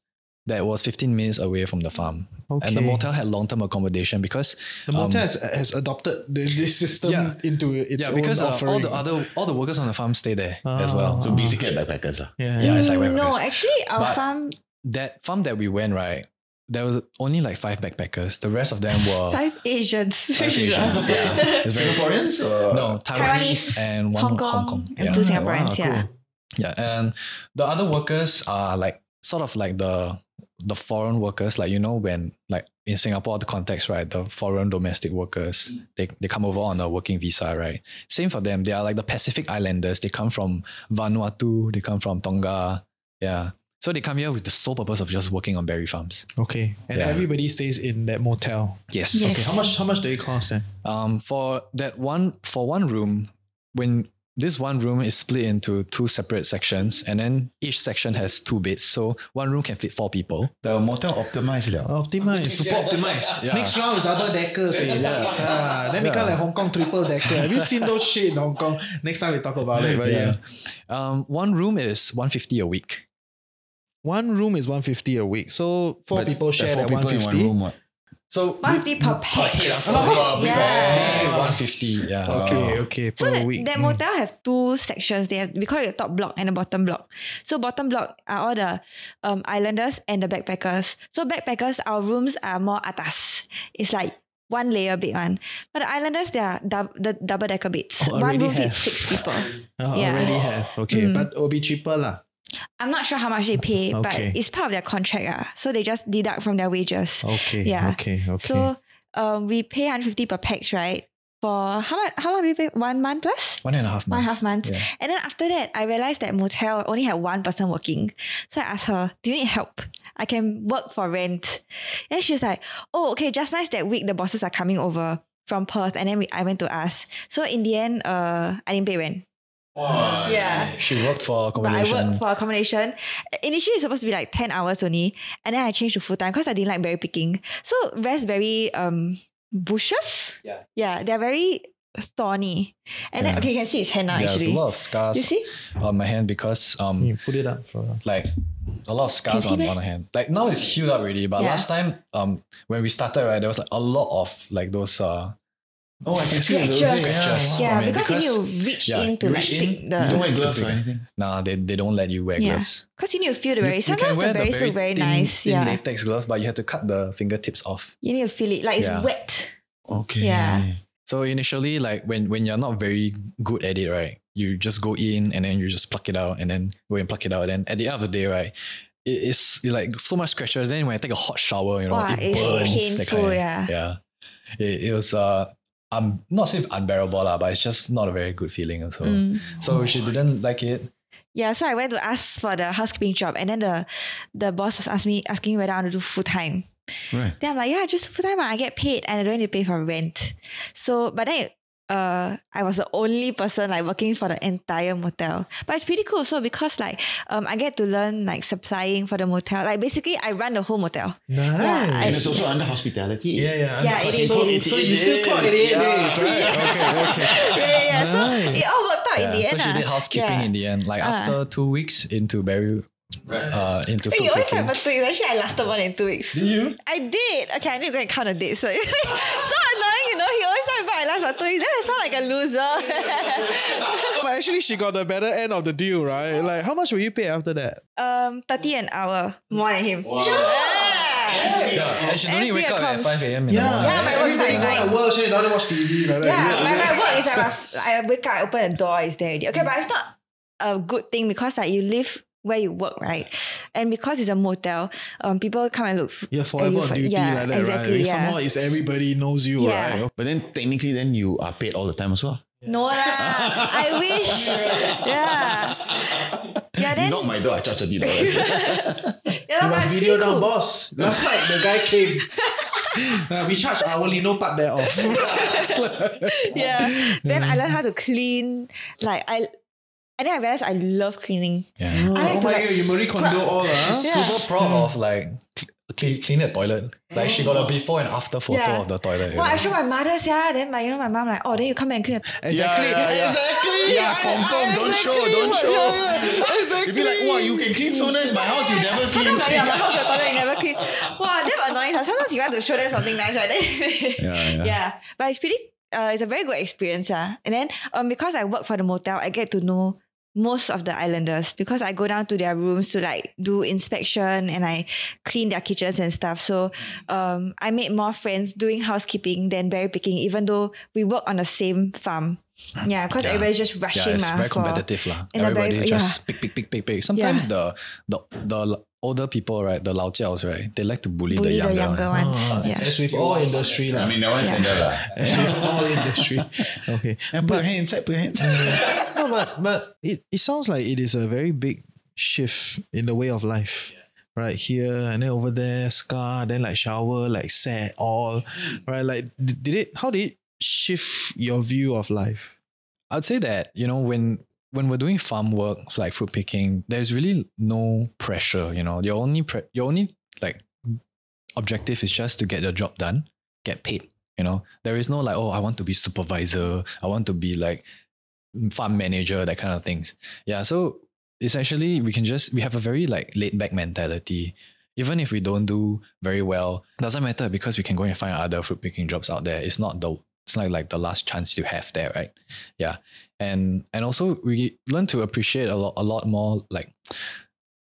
that was fifteen minutes away from the farm. Okay. And the motel had long-term accommodation because... The motel um, has, has adopted the, this system yeah, into its yeah, own because, uh, offering. All the other all the workers on the farm stay there ah, as well. So basically like backpackers. Yeah, yeah, yeah, it's like backpackers. No, actually our but farm... That farm that we went, right, there was only like five backpackers. The rest of them were... Five Asians. Five Asians, yeah. Singaporeans? Or? No, Taiwanese, Taiwanese and one Hong Kong. Hong Kong. And yeah. Two Singaporeans, wow, yeah. Cool. Yeah, and the other workers are like sort of like the... the foreign workers, like, you know, when like in Singapore, the context, right, the foreign domestic workers, mm. they, they come over on a working visa, right? Same for them. They are like the Pacific Islanders. They come from Vanuatu. They come from Tonga. Yeah. So they come here with the sole purpose of just working on berry farms. Okay. And yeah. everybody stays in that motel. Yes. yes. Okay. How much, how much do it cost then? Um, for that one, for one room, when this one room is split into two separate sections, and then each section has two beds. So one room can fit four people. The motel optimized. Optimized. Super optimized. Yeah. Next round is double deckers. Eh. Yeah. Yeah. Then yeah. become like Hong Kong triple decker. Have you seen those shit in Hong Kong? Next time we talk about it. But yeah. yeah. Um, one room is one hundred fifty a week. One room is one hundred fifty a week. So four but people share four that people one hundred fifty. In one room, what? So one hundred fifty per pax. Oh, yeah. one hundred fifty. Yeah. Okay, okay. Per so that, week. That motel mm. have two sections. They have, we call it the top block and the bottom block. So bottom block are all the um, islanders and the backpackers. So backpackers, our rooms are more atas. It's like one layer bed one. But the islanders, they are dub, the double decker beds. Oh, one room fits six people. Oh, yeah. Already have. Okay, mm. but it'll be cheaper lah. I'm not sure how much they pay, okay. but it's part of their contract. Uh, so they just deduct from their wages. Okay, yeah. okay, okay. So um, we pay one hundred fifty per pax, right? For how much, how long do we pay? One month plus? One and a half months. One and a half months. Yeah. And then after that, I realized that motel only had one person working. So I asked her, do you need help? I can work for rent. And she was like, oh, okay, just nice that week the bosses are coming over from Perth. And then we, I went to ask. So in the end, uh, I didn't pay rent. Wow. Yeah, she worked for accommodation. But I worked for accommodation. Initially, it's supposed to be like ten hours only, and then I changed to full time because I didn't like berry picking. So raspberry um bushes, yeah, yeah, they're very thorny. And yeah. then okay, you can see his hand now. Yeah, actually, there's a lot of scars. You see? On my hand because um, you put it up for like a lot of scars on, on her hand. Like now it's healed up already, but yeah. last time um when we started, right, there was like a lot of like those uh. Oh, I can see those scratches. Yeah, yeah because, because you need to reach yeah, in to like reach in, pick the... You don't wear gloves or anything? Nah, they, they don't let you wear yeah. gloves. Because you need to feel the berries. Sometimes the berries look very thin, nice. Thin yeah. latex gloves, but you have to cut the fingertips off. You need to feel it. Like it's yeah. wet. Okay. Yeah. So initially, like when, when you're not very good at it, right? You just go in and then you just pluck it out and then go and pluck it out. And then at the end of the day, right? It, it's, it's like so much scratches. Then when I take a hot shower, you know, wow, it it's burns. It's painful, kind of, yeah. Yeah. It, it was... uh. I'm not saying unbearable lah, but it's just not a very good feeling also. Mm. So oh. she didn't like it. Yeah, so I went to ask for the housekeeping job, and then the the boss was ask me, asking me whether I want to do full time. Right. Then I'm like, yeah, just full time. I get paid, and I don't need to pay for rent. So, but then uh, I was the only person like working for the entire motel. But it's pretty cool, so because like um, I get to learn like supplying for the motel. Like basically, I run the whole motel. Nice. Yeah, I, and it's also under hospitality. Yeah, yeah. Yeah, it is. So, it is. so you still clock eighty-eight days, right? Okay, okay. yeah. yeah. So right. it all worked out yeah. in the so end. So she did housekeeping yeah. in the end. Like uh. after two weeks into Barry. Right. Uh, into you always have a two weeks. Actually, I lasted more than two weeks. Did you? I did. Okay, I need to go and count the dates. So, so annoying, you know. He always talks about I last for two weeks. Then I sound like a loser. But actually, she got the better end of the deal, right? Like, how much will you pay after that? Um, thirty an hour more than him. Wow. Yeah. Yeah. Yeah. And she don't need to wake up comes. at five a.m. in yeah. the morning. Yeah, my work's like nine. At work, so you don't watch T V. Right? Yeah, yeah. My, my work is like I wake up, I open the door, it's there. Okay, mm. but it's not a good thing because like you live where you work, right? And because it's a motel, um, people come and look. F- yeah, forever on for, duty yeah, like that, exactly, right? Like, yeah. Somehow it's everybody knows you, yeah. right? But then technically, then you are paid all the time as well. Yeah. No lah, I wish. Yeah. Yeah, then you knock my door, I charge thirty dollars. You must video down, cool. boss. Last night, the guy came. uh, we charge hourly, no part there off. Yeah. Then I learned how to clean. Like, I... And then I realized I love cleaning. Yeah. Oh, I like to like, you Marie Kondo all, huh? She's yeah. super proud mm. of like clean, clean the toilet. Like she got a before and after photo yeah. of the toilet. Well, I showed my mother, yeah. Then my you know my mom like, oh, then you come and clean. The exactly, yeah, yeah, exactly. Yeah, confirm. Yeah, don't exactly. show, don't show. Yeah, yeah. Exactly. You'd be like, wow, you can clean so nice. My house you never clean. Sometimes like, yeah, my house the toilet you never clean. Wow, that's annoying. Sometimes you want to show them something nice, right? yeah, yeah. Yeah, but it's pretty. Uh, it's a very good experience, uh. And then um, because I work for the motel, I get to know most of the islanders because I go down to their rooms to like do inspection and I clean their kitchens and stuff. So um, I made more friends doing housekeeping than berry picking, even though we work on the same farm. Yeah, because yeah. everybody's just rushing. Yeah, it's ma, very for, competitive. La. Everybody very, just yeah. pick, pick, pick, pick, pick. Sometimes yeah. the, the the older people, right, the lao jiaos, right, they like to bully, bully the younger, the younger one. ones. Oh, yeah. As with all industry. La. I mean, no one's standard. Yeah. La. As with all industry. Okay. And put your hand inside, put your hand inside. No, but, but it, it sounds like it is a very big shift in the way of life. Right here and then over there, scar, then like shower, like set, all. Right, like did it, how did it shift your view of life? I'd say that, you know, when when we're doing farm work like fruit picking, there's really no pressure. You know, your only pre- your only like objective is just to get the job done, get paid. You know, there is no like, oh, I want to be supervisor, I want to be like farm manager, that kind of things. Yeah, so essentially we can just we have a very like laid back mentality. Even if we don't do very well, doesn't matter because we can go and find other fruit picking jobs out there. It's not the It's like, like the last chance you have there, right? Yeah. And and also we learn to appreciate a lot a lot more, like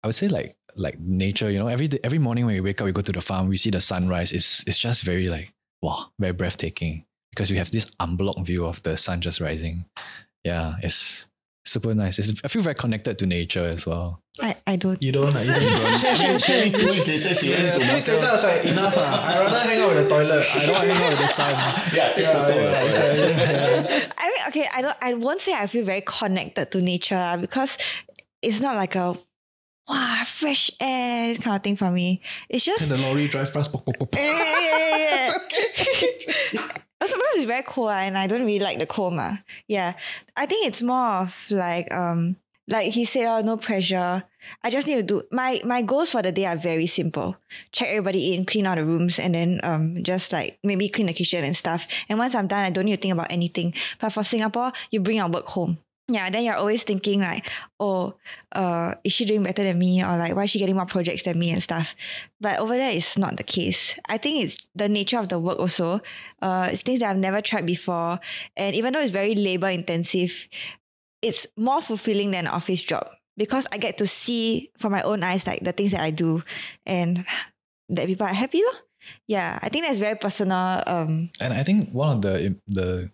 I would say like like nature, you know, every day, every morning when we wake up, we go to the farm, we see the sunrise. It's it's just very like wow, very breathtaking. Because we have this unblocked view of the sun just rising. Yeah, it's super nice. It's, I feel very connected to nature as well. I, I don't. You don't? You don't. She, she, she, two weeks later, she yeah, went to Two weeks later, I was like, enough. Uh, I rather hang out with the toilet. I don't hang out with the sun. yeah, yeah, yeah, exactly. yeah. I mean, okay, I, don't, I won't say I feel very connected to nature because it's not like a, wow, fresh air kind of thing for me. It's just... And the lorry drive fast. Pop, pop, pop. Yeah, yeah, yeah. It's okay. Also because it's very cold and I don't really like the cold. Ma. Yeah. I think it's more of like, um, like he said, oh, no pressure. I just need to do... My my goals for the day are very simple. Check everybody in, clean out the rooms and then um just like maybe clean the kitchen and stuff. And once I'm done, I don't need to think about anything. But for Singapore, you bring your work home. Yeah, then you're always thinking like, oh, uh, is she doing better than me? Or like, why is she getting more projects than me and stuff? But over there, it's not the case. I think it's the nature of the work also. Uh, it's things that I've never tried before. And even though it's very labor intensive, it's more fulfilling than an office job because I get to see from my own eyes like the things that I do and that people are happy. Lor. Yeah, I think that's very personal. Um, and I think one of the the...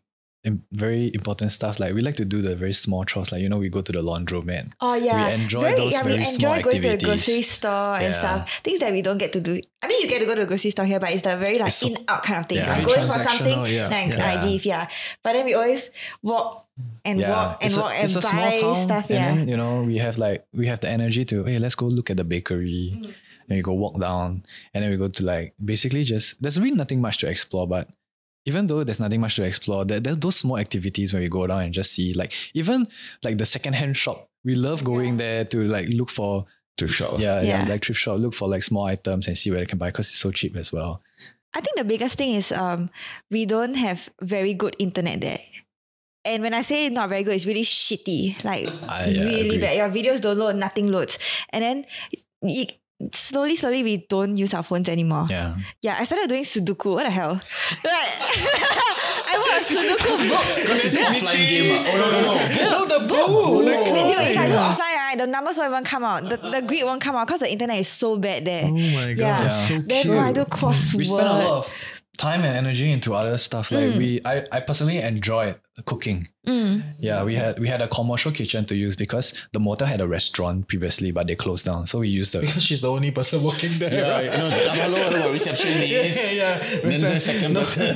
very important stuff, like we like to do the very small chores, like you know we go to the laundromat. Oh yeah, we enjoy very, those yeah, very we enjoy small going activities. To the grocery store and yeah. stuff, things that we don't get to do. I mean you get to go to the grocery store here, but it's the very like so, in out kind of thing. Yeah. Like going for something, yeah. like yeah. I leave, yeah. But then we always walk and yeah. walk and it's walk a, and buy town, stuff. Yeah, and then, you know we have like we have the energy to hey let's go look at the bakery, mm. and we go walk down, and then we go to like basically just there's really nothing much to explore, but. Even though there's nothing much to explore, there, there's those small activities where we go down and just see, like even like the secondhand shop, we love going yeah. there to like look for thrift shop. Yeah, yeah. yeah, like thrift shop, look for like small items and see where they can buy because it's so cheap as well. I think the biggest thing is um we don't have very good internet there. And when I say not very good, it's really shitty. Like I, really yeah, bad. Your videos don't load, nothing loads. And then it, slowly, slowly we don't use our phones anymore. Yeah. Yeah, I started doing Sudoku. What the hell? Like... I want a Sudoku book. Because it's an offline game. Oh, no, no, no. Get out the book. Oh, like, video, if I do yeah. offline, right, the numbers won't even come out. The, the grid won't come out because the internet is so bad there. Oh, my God. Yeah. That's so cute. Then when I do crossword. We spend a lot of time and energy into other stuff. Like, mm. we, I, I personally enjoyed cooking. Mm. Yeah, we had we had a commercial kitchen to use because the motor had a restaurant previously, but they closed down. So we used the... Because she's the only person working there, yeah, right? You know, the double O receptionist. Yeah, yeah, yeah. Then Recep- the second no, person.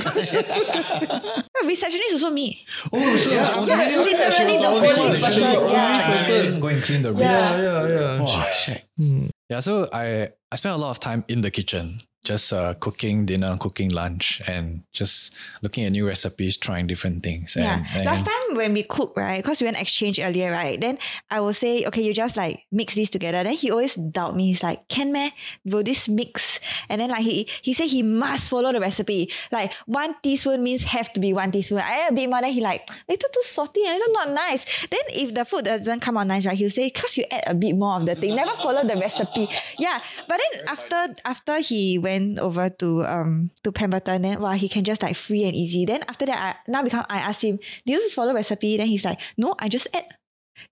Receptionist is also me. Oh, so yeah, yeah, yeah, literally the only person. Yeah. Yeah. Go and clean the ribs. Yeah, yeah, yeah. Wow, shit. Mm. Yeah, so I, I spent a lot of time in the kitchen. Just uh, cooking dinner, cooking lunch, and just looking at new recipes, trying different things. And, yeah. And last time when we cook, right, because we went exchange earlier, right, then I will say, okay, you just like mix these together. Then he always doubt me. He's like, can meh? Will this mix? And then like he he said he must follow the recipe. Like one teaspoon means have to be one teaspoon. I had a bit more. Then he like, little too salty and little not nice. Then if the food doesn't come out nice, right, he'll say, because you add a bit more of the thing. Never follow the recipe. Yeah. But then after after he went over to um to Pemberton, then wow, he can just like free and easy. Then after that, I now become I ask him, do you follow recipe? Then he's like, no, I just add.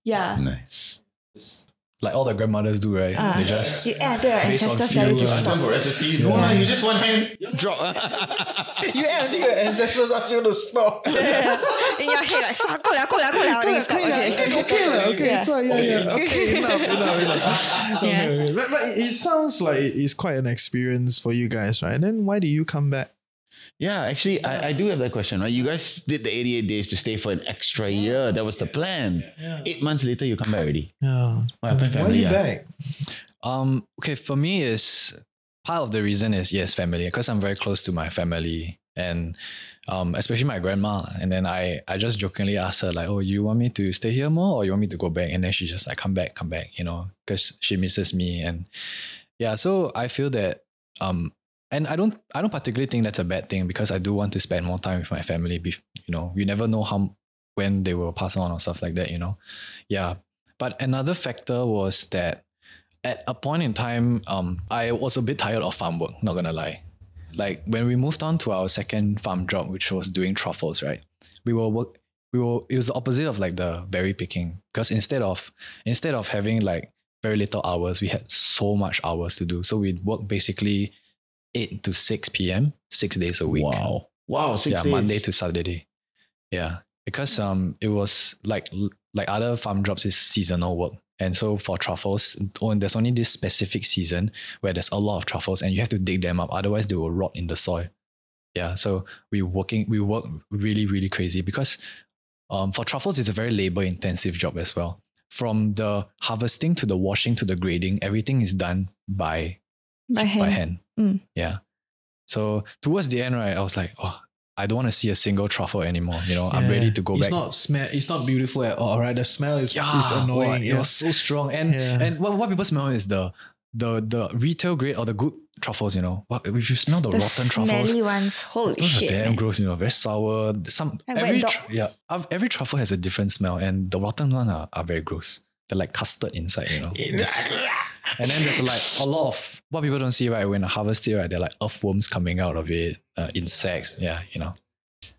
Yeah. Oh, nice. Like all the grandmothers do, right? Uh, they just you add their ancestors. Few, you ask them for recipe. No, yeah. You just one hand drop. You add until your ancestors ask you to stop. Yeah. In your head, like stop, go, go, go, go, go, stop. Okay, okay, okay, okay, okay. Yeah. So yeah, yeah. Okay, enough, enough, enough. Yeah. Okay, okay. But, but it sounds like it's quite an experience for you guys, right? And then why did you come back? Yeah, actually, I, I do have that question, right? You guys did the eighty-eight days to stay for an extra year. That was the plan. Yeah. Eight months later, you come back already. Yeah. What happened, family? Why are you back? Um, okay, for me, is part of the reason is, yes, family. Because I'm very close to my family. And um, especially my grandma. And then I, I just jokingly asked her, like, oh, you want me to stay here more or you want me to go back? And then she just like, come back, come back, you know, because she misses me. And yeah, so I feel that... um. And I don't, I don't particularly think that's a bad thing because I do want to spend more time with my family. You know, you never know how, when they will pass on or stuff like that. You know, yeah. But another factor was that at a point in time, um, I was a bit tired of farm work. Not gonna lie, like when we moved on to our second farm job, which was doing truffles, right? We were work, we were. It was the opposite of like the berry picking because instead of instead of having like very little hours, we had so much hours to do. So we'd work basically eight to six p.m. six days a week. Wow. Wow. Six yeah, days. Monday to Saturday. Yeah. Because um, it was like like other farm jobs is seasonal work. And so for truffles, there's only this specific season where there's a lot of truffles and you have to dig them up. Otherwise, they will rot in the soil. Yeah. So we working, we work really, really crazy because um, for truffles, it's a very labor intensive job as well. From the harvesting to the washing to the grading, everything is done by By hand. By hand. Mm. Yeah. So towards the end, right, I was like, oh, I don't want to see a single truffle anymore. You know, yeah. I'm ready to go it's back. It's not smell. It's not beautiful at all, right? The smell is, yeah, is annoying. Well, yeah. It was so strong. And yeah. and what, what people smell is the the the retail grade or the good truffles, you know. What, if you smell the, the rotten truffles. The smelly ones, holy those shit. Those are damn gross, you know, very sour. Some like every, tr- yeah, every truffle has a different smell and the rotten ones are, are very gross. They're like custard inside, you know. And then there's like a lot of what people don't see, right? When I harvest it, right? They're like earthworms coming out of it, uh, insects. Yeah, you know.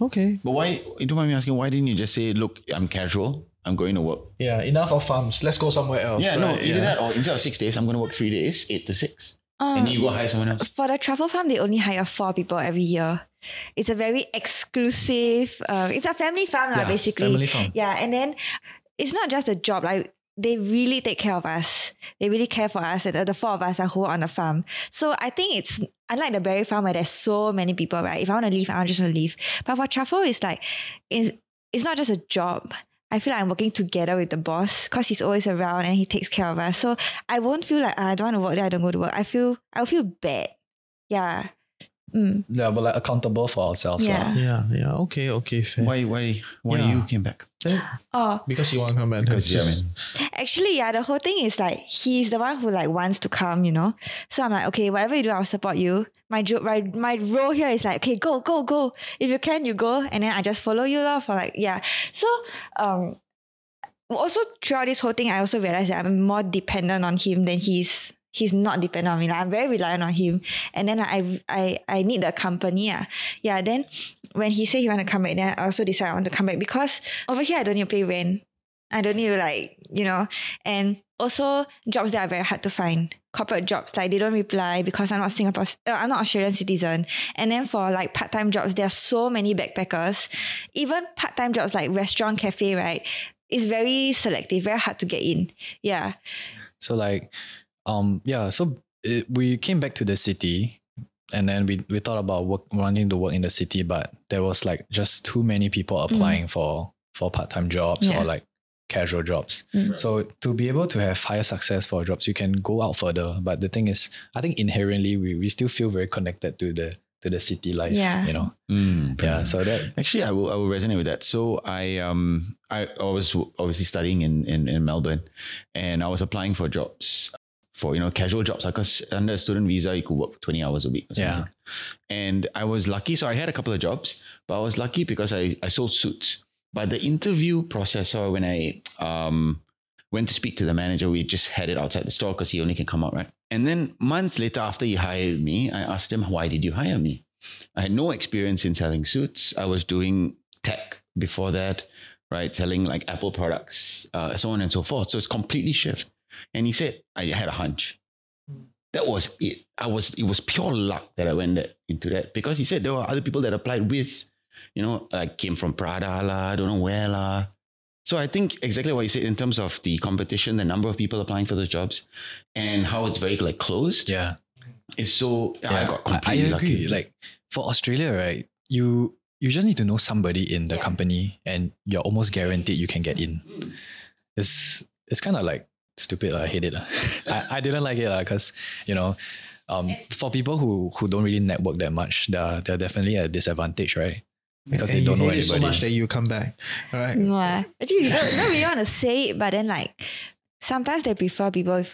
Okay. But why, you don't mind me asking, why didn't you just say, look, I'm casual, I'm going to work? Yeah, enough of farms. Let's go somewhere else. Yeah, right? no, either yeah. that or instead of six days, I'm going to work three days, eight to six. Um, and then you go hire someone else. For the truffle farm, they only hire four people every year. It's a very exclusive, uh, it's a family farm, yeah, basically. Family farm. Yeah, and then it's not just a job, like, they really take care of us. They really care for us. And the four of us are who are on the farm. So I think it's unlike the berry farm where there's so many people, right? If I want to leave, I want to just leave. But for truffle, it's like, it's, it's not just a job. I feel like I'm working together with the boss because he's always around and he takes care of us. So I won't feel like, oh, I don't want to work there, I don't go to work. I feel, I'll feel bad. Yeah. Mm. Yeah, we're like accountable for ourselves. Yeah, yeah, yeah. Okay, okay, fair. Why, why, why yeah. you came back? Oh, because you want to come back. Because, just, yeah, actually, yeah, the whole thing is like he's the one who like wants to come, you know. So I'm like, okay, whatever you do, I'll support you. My my my role here is like, okay, go, go, go. If you can, you go, and then I just follow you lah. For like, yeah. So, um, also throughout this whole thing, I also realized that I'm more dependent on him than he's. He's not dependent on me. Like, I'm very reliant on him. And then like, I I I need the company. Uh. Yeah, then when he said he want to come back, then I also decided I want to come back because over here, I don't need to pay rent. I don't need to like, you know. And also, jobs that are very hard to find. Corporate jobs, like they don't reply because I'm not Singapore, uh, I'm not Australian citizen. And then for like part-time jobs, there are so many backpackers. Even part-time jobs like restaurant, cafe, right? It's very selective, very hard to get in. Yeah. So like... Um. Yeah. So it, we came back to the city, and then we, we thought about work, wanting to work in the city, but there was like just too many people applying mm. for for part time jobs yeah. or like casual jobs. Mm. Right. So to be able to have higher success for jobs, you can go out further. But the thing is, I think inherently we, we still feel very connected to the to the city life. Yeah. You know. Mm, yeah. So that actually, I will I will resonate with that. So I um I, I was obviously studying in, in in Melbourne, and I was applying for jobs. For, you know, casual jobs, because under a student visa, you could work twenty hours a week or something. Yeah. And I was lucky. So I had a couple of jobs, but I was lucky because I, I sold suits. But the interview process, so when I um went to speak to the manager, we just had it outside the store because he only can come out, right? And then months later, after he hired me, I asked him, why did you hire me? I had no experience in selling suits. I was doing tech before that, right? Selling like Apple products, uh, so on and so forth. So it's completely shift. And he said, I had a hunch. That was it. I was, it was pure luck that I went that, into that because he said there were other people that applied with, you know, like came from Prada lah, I don't know where lah. So I think exactly what you said in terms of the competition, the number of people applying for those jobs and how it's very like closed. Yeah. It's so, yeah. I got completely lucky. I agree. Lucky. Like for Australia, right? You, you just need to know somebody in the yeah. company and you're almost guaranteed you can get in. It's, it's kind of like, stupid, I hate it. I, I didn't like it because, you know, um, for people who, who don't really network that much, they're, they're definitely at a disadvantage, right? Because and they don't know anybody. So much that you come back, right? Yeah. Actually, you don't, don't really want to say it, but then like, sometimes they prefer people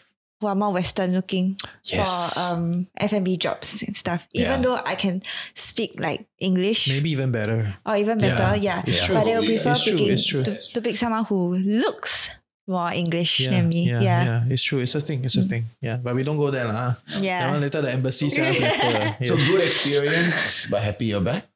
who are more Western looking yes. for um, F and B jobs and stuff. Even yeah. though I can speak like English. Maybe even better. Or even better, yeah. yeah. It's true. But they'll prefer it's picking, true. True. To, to pick someone who looks more English yeah, than me. Yeah, yeah, yeah, it's true. It's a thing. It's a thing. Yeah, but we don't go there, lah. Yeah. Then later the embassy says later. Yes. So good experience, but happy you're back.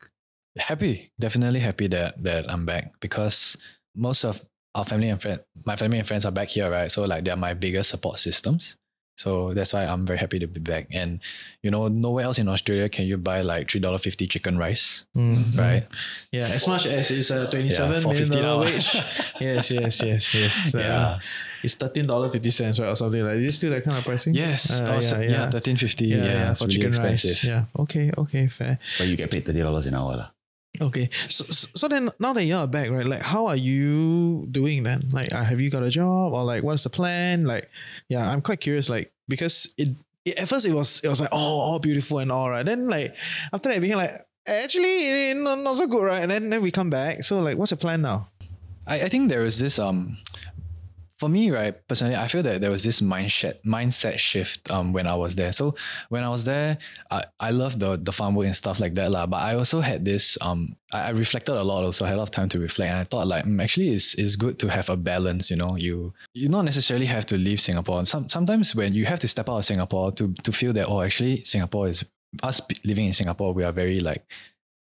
Happy, definitely happy that that I'm back because most of our family and friends, my family and friends are back here, right? So like they're my biggest support systems. So that's why I'm very happy to be back. And you know, nowhere else in Australia can you buy like three dollars fifty chicken rice, mm-hmm. right? Yeah, as much as it's a twenty-seven yeah, million dollar wage. yes, yes, yes, yes. Yeah. Uh, it's thirteen dollars fifty cents, right, or something like. Is it still that kind of pricing? Yes, uh, yeah, yeah, yeah, thirteen fifty. Yeah, yeah, yeah, it's for really chicken expensive. Rice. Yeah. Okay, okay, fair. But you get paid thirty dollars an hour, lah. Okay, so so then now that you're back, right? Like, how are you doing then? Like, uh, have you got a job or like, what's the plan? Like, yeah, I'm quite curious. Like, because it, it at first it was it was like, oh, all beautiful and all, right? Then like after that, it became like actually not, not so good, right? And then, then we come back. So like, what's your plan now? I, I think there is this um, for me, right? Personally, I feel that there was this mindset mindset shift um when I was there. So when I was there, I I loved the the farm work and stuff like that lah. But I also had this um. I reflected a lot also, I had a lot of time to reflect, and I thought like mm, actually it's it's good to have a balance, you know. You you not necessarily have to leave Singapore. And some sometimes when you have to step out of Singapore to to feel that, oh, actually Singapore is us living in Singapore, we are very like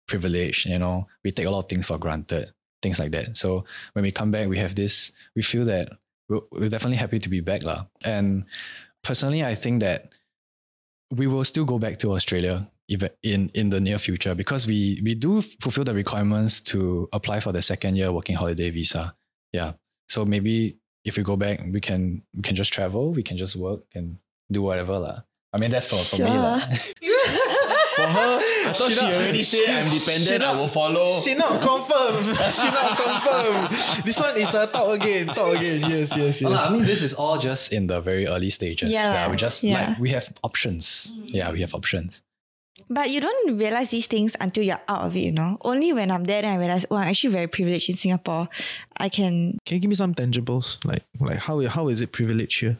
privileged, you know, we take a lot of things for granted, things like that. So when we come back, we have this, we feel that we're, we're definitely happy to be back lah. And personally I think that we will still go back to Australia in in the near future because we we do fulfill the requirements to apply for the second year working holiday visa. Yeah, so maybe if we go back, we can we can just travel, we can just work and do whatever lah. I mean that's for for sure. me lah. For her, I thought she, she not, already said she, I'm dependent. Not, I will follow. She not confirm. She not confirm. This one is a talk again. Talk again. Yes, yes, yes. Well, I mean, this is all just in the very early stages. Yeah, yeah we just yeah. like we have options. Yeah, we have options. But you don't realize these things until you're out of it, you know. Only when I'm there, then I realize, oh, I'm actually very privileged in Singapore. I can. Can you give me some tangibles? Like, like how how is it privileged here?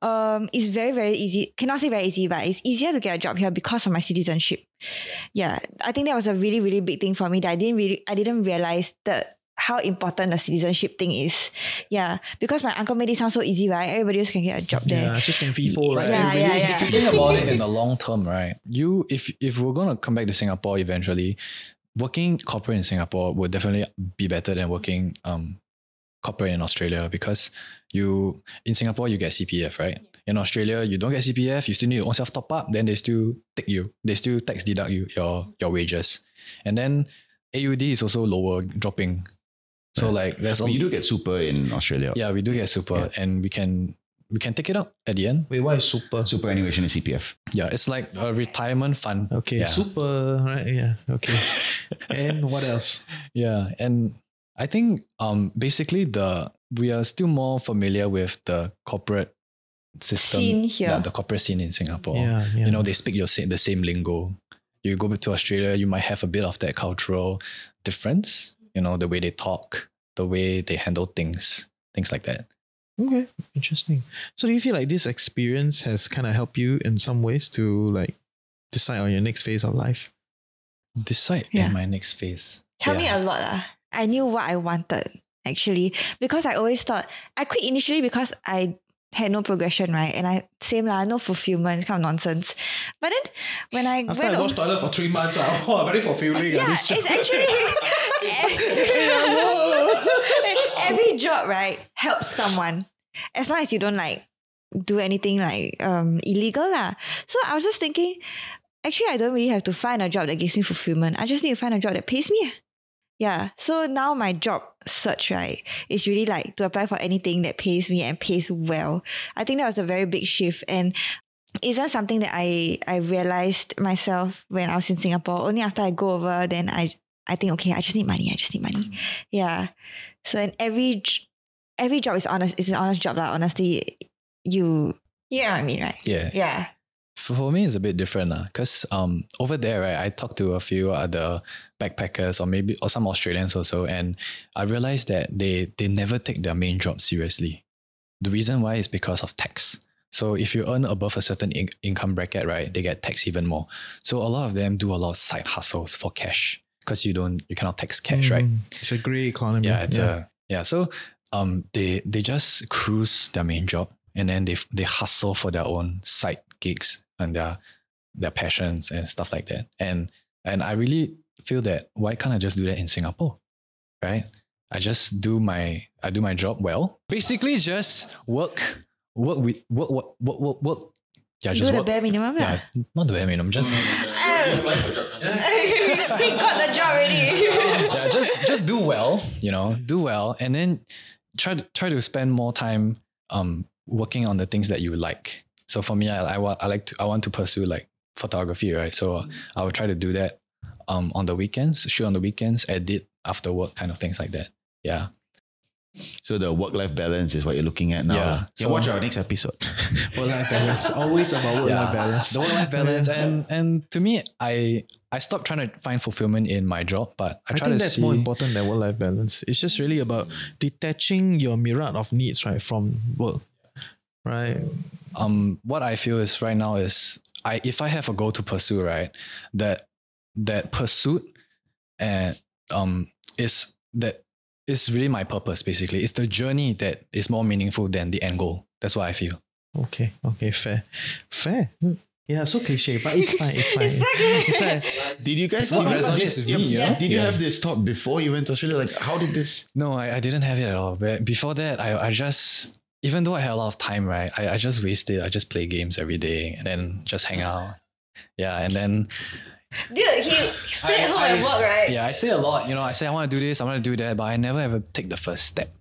Um, it's very very easy. Cannot say very easy, but it's easier to get a job here because of my citizenship. Yeah, I think that was a really really big thing for me that I didn't really I didn't realize that. How important the citizenship thing is. Yeah. Because my uncle made it sound so easy, right? Everybody else can get a job there. Yeah, just in V four, right? Yeah, yeah, really, yeah. If you think about it in the long term, right? You, if if we're going to come back to Singapore eventually, working corporate in Singapore would definitely be better than working um corporate in Australia because you, in Singapore, you get C P F, right? In Australia, you don't get C P F, you still need your own self top up, then they still take you. They still tax deduct you, your, your wages. And then A U D is also lower, dropping. So yeah. like there's we do get super in Australia. Yeah, we do get super, yeah. and we can we can take it up at the end. Wait, why is super? Superannuation is C P F. Yeah, it's like a retirement fund. Okay, yeah. super, right? Yeah, okay. And what else? Yeah, and I think um basically the we are still more familiar with the corporate system scene here. The, the corporate scene in Singapore. Yeah, yeah. You know, they speak your the same lingo. You go to Australia, you might have a bit of that cultural difference. You know, the way they talk, the way they handle things, things like that. Okay, interesting. So do you feel like this experience has kind of helped you in some ways to like decide on your next phase of life? Decide yeah. in my next phase. Helped yeah. me a lot. Uh. I knew what I wanted, actually, because I always thought, I quit initially because I had no progression, right? And I, same lah, no fulfillment, kind of nonsense. But then, when I After went... After I watched toilet for three months, I, oh, very fulfilling. Yeah, this it's actually... Every job, right, helps someone as long as you don't like do anything like um illegal lah. So I was just thinking, actually I don't really have to find a job that gives me fulfillment. I just need to find a job that pays me. Yeah. So now my job search, right, is really like to apply for anything that pays me and pays well. I think that was a very big shift and isn't something that I I realized myself when I was in Singapore. Only after I go over, then I. I think, okay, I just need money. I just need money. Yeah. So and every every job is honest. It's an honest job. Like, honestly, you, you know what I mean, right? Yeah. Yeah. For me, it's a bit different because uh, um, over there, right, I talked to a few other backpackers or maybe or some Australians also, and I realized that they, they never take their main job seriously. The reason why is because of tax. So if you earn above a certain in- income bracket, right, they get taxed even more. So a lot of them do a lot of side hustles for cash. Because you don't, you cannot tax cash, mm, right? It's a grey economy. Yeah, it's yeah. a yeah. So, um, they they just cruise their main job, and then they they hustle for their own side gigs and their their passions and stuff like that. And and I really feel that why can't I just do that in Singapore, right? I just do my I do my job well. Basically, just work work with work work work work. work. Yeah, just do the work. bare minimum, yeah. La. Not the bare minimum, just. He got the job already. yeah, just just do well, you know, do well, and then try to try to spend more time um working on the things that you like. So for me, I I, I like to, I want to pursue like photography, right? So mm-hmm. I would try to do that um on the weekends, shoot on the weekends, edit after work, kind of things like that. Yeah. So the work-life balance is what you're looking at now. Yeah. So yeah, watch our next episode. Work-life balance. Always about work-life yeah. balance. The work-life balance. And and to me, I I stopped trying to find fulfillment in my job, but I, I try think to that's see... more important than work-life balance. It's just really about detaching your myriad of needs, right, from work, right? Um, what I feel is right now is I if I have a goal to pursue, right, that that pursuit and um is that. It's really my purpose, basically. It's the journey that is more meaningful than the end goal. That's what I feel. Okay, okay, fair. Fair. Yeah, so cliche, but it's fine, it's fine. It's okay. It's like, did you guys did, did, with yeah, me, yeah? did you yeah. have this thought before you went to Australia? Like, how did this? No, I, I didn't have it at all. But before that, I, I just, even though I had a lot of time, right, I, I just wasted, I just play games every day and then just hang out. Yeah, and then... Dude, he stay at home and work, right? Yeah, I say a lot. You know, I say I want to do this, I want to do that, but I never ever take the first step.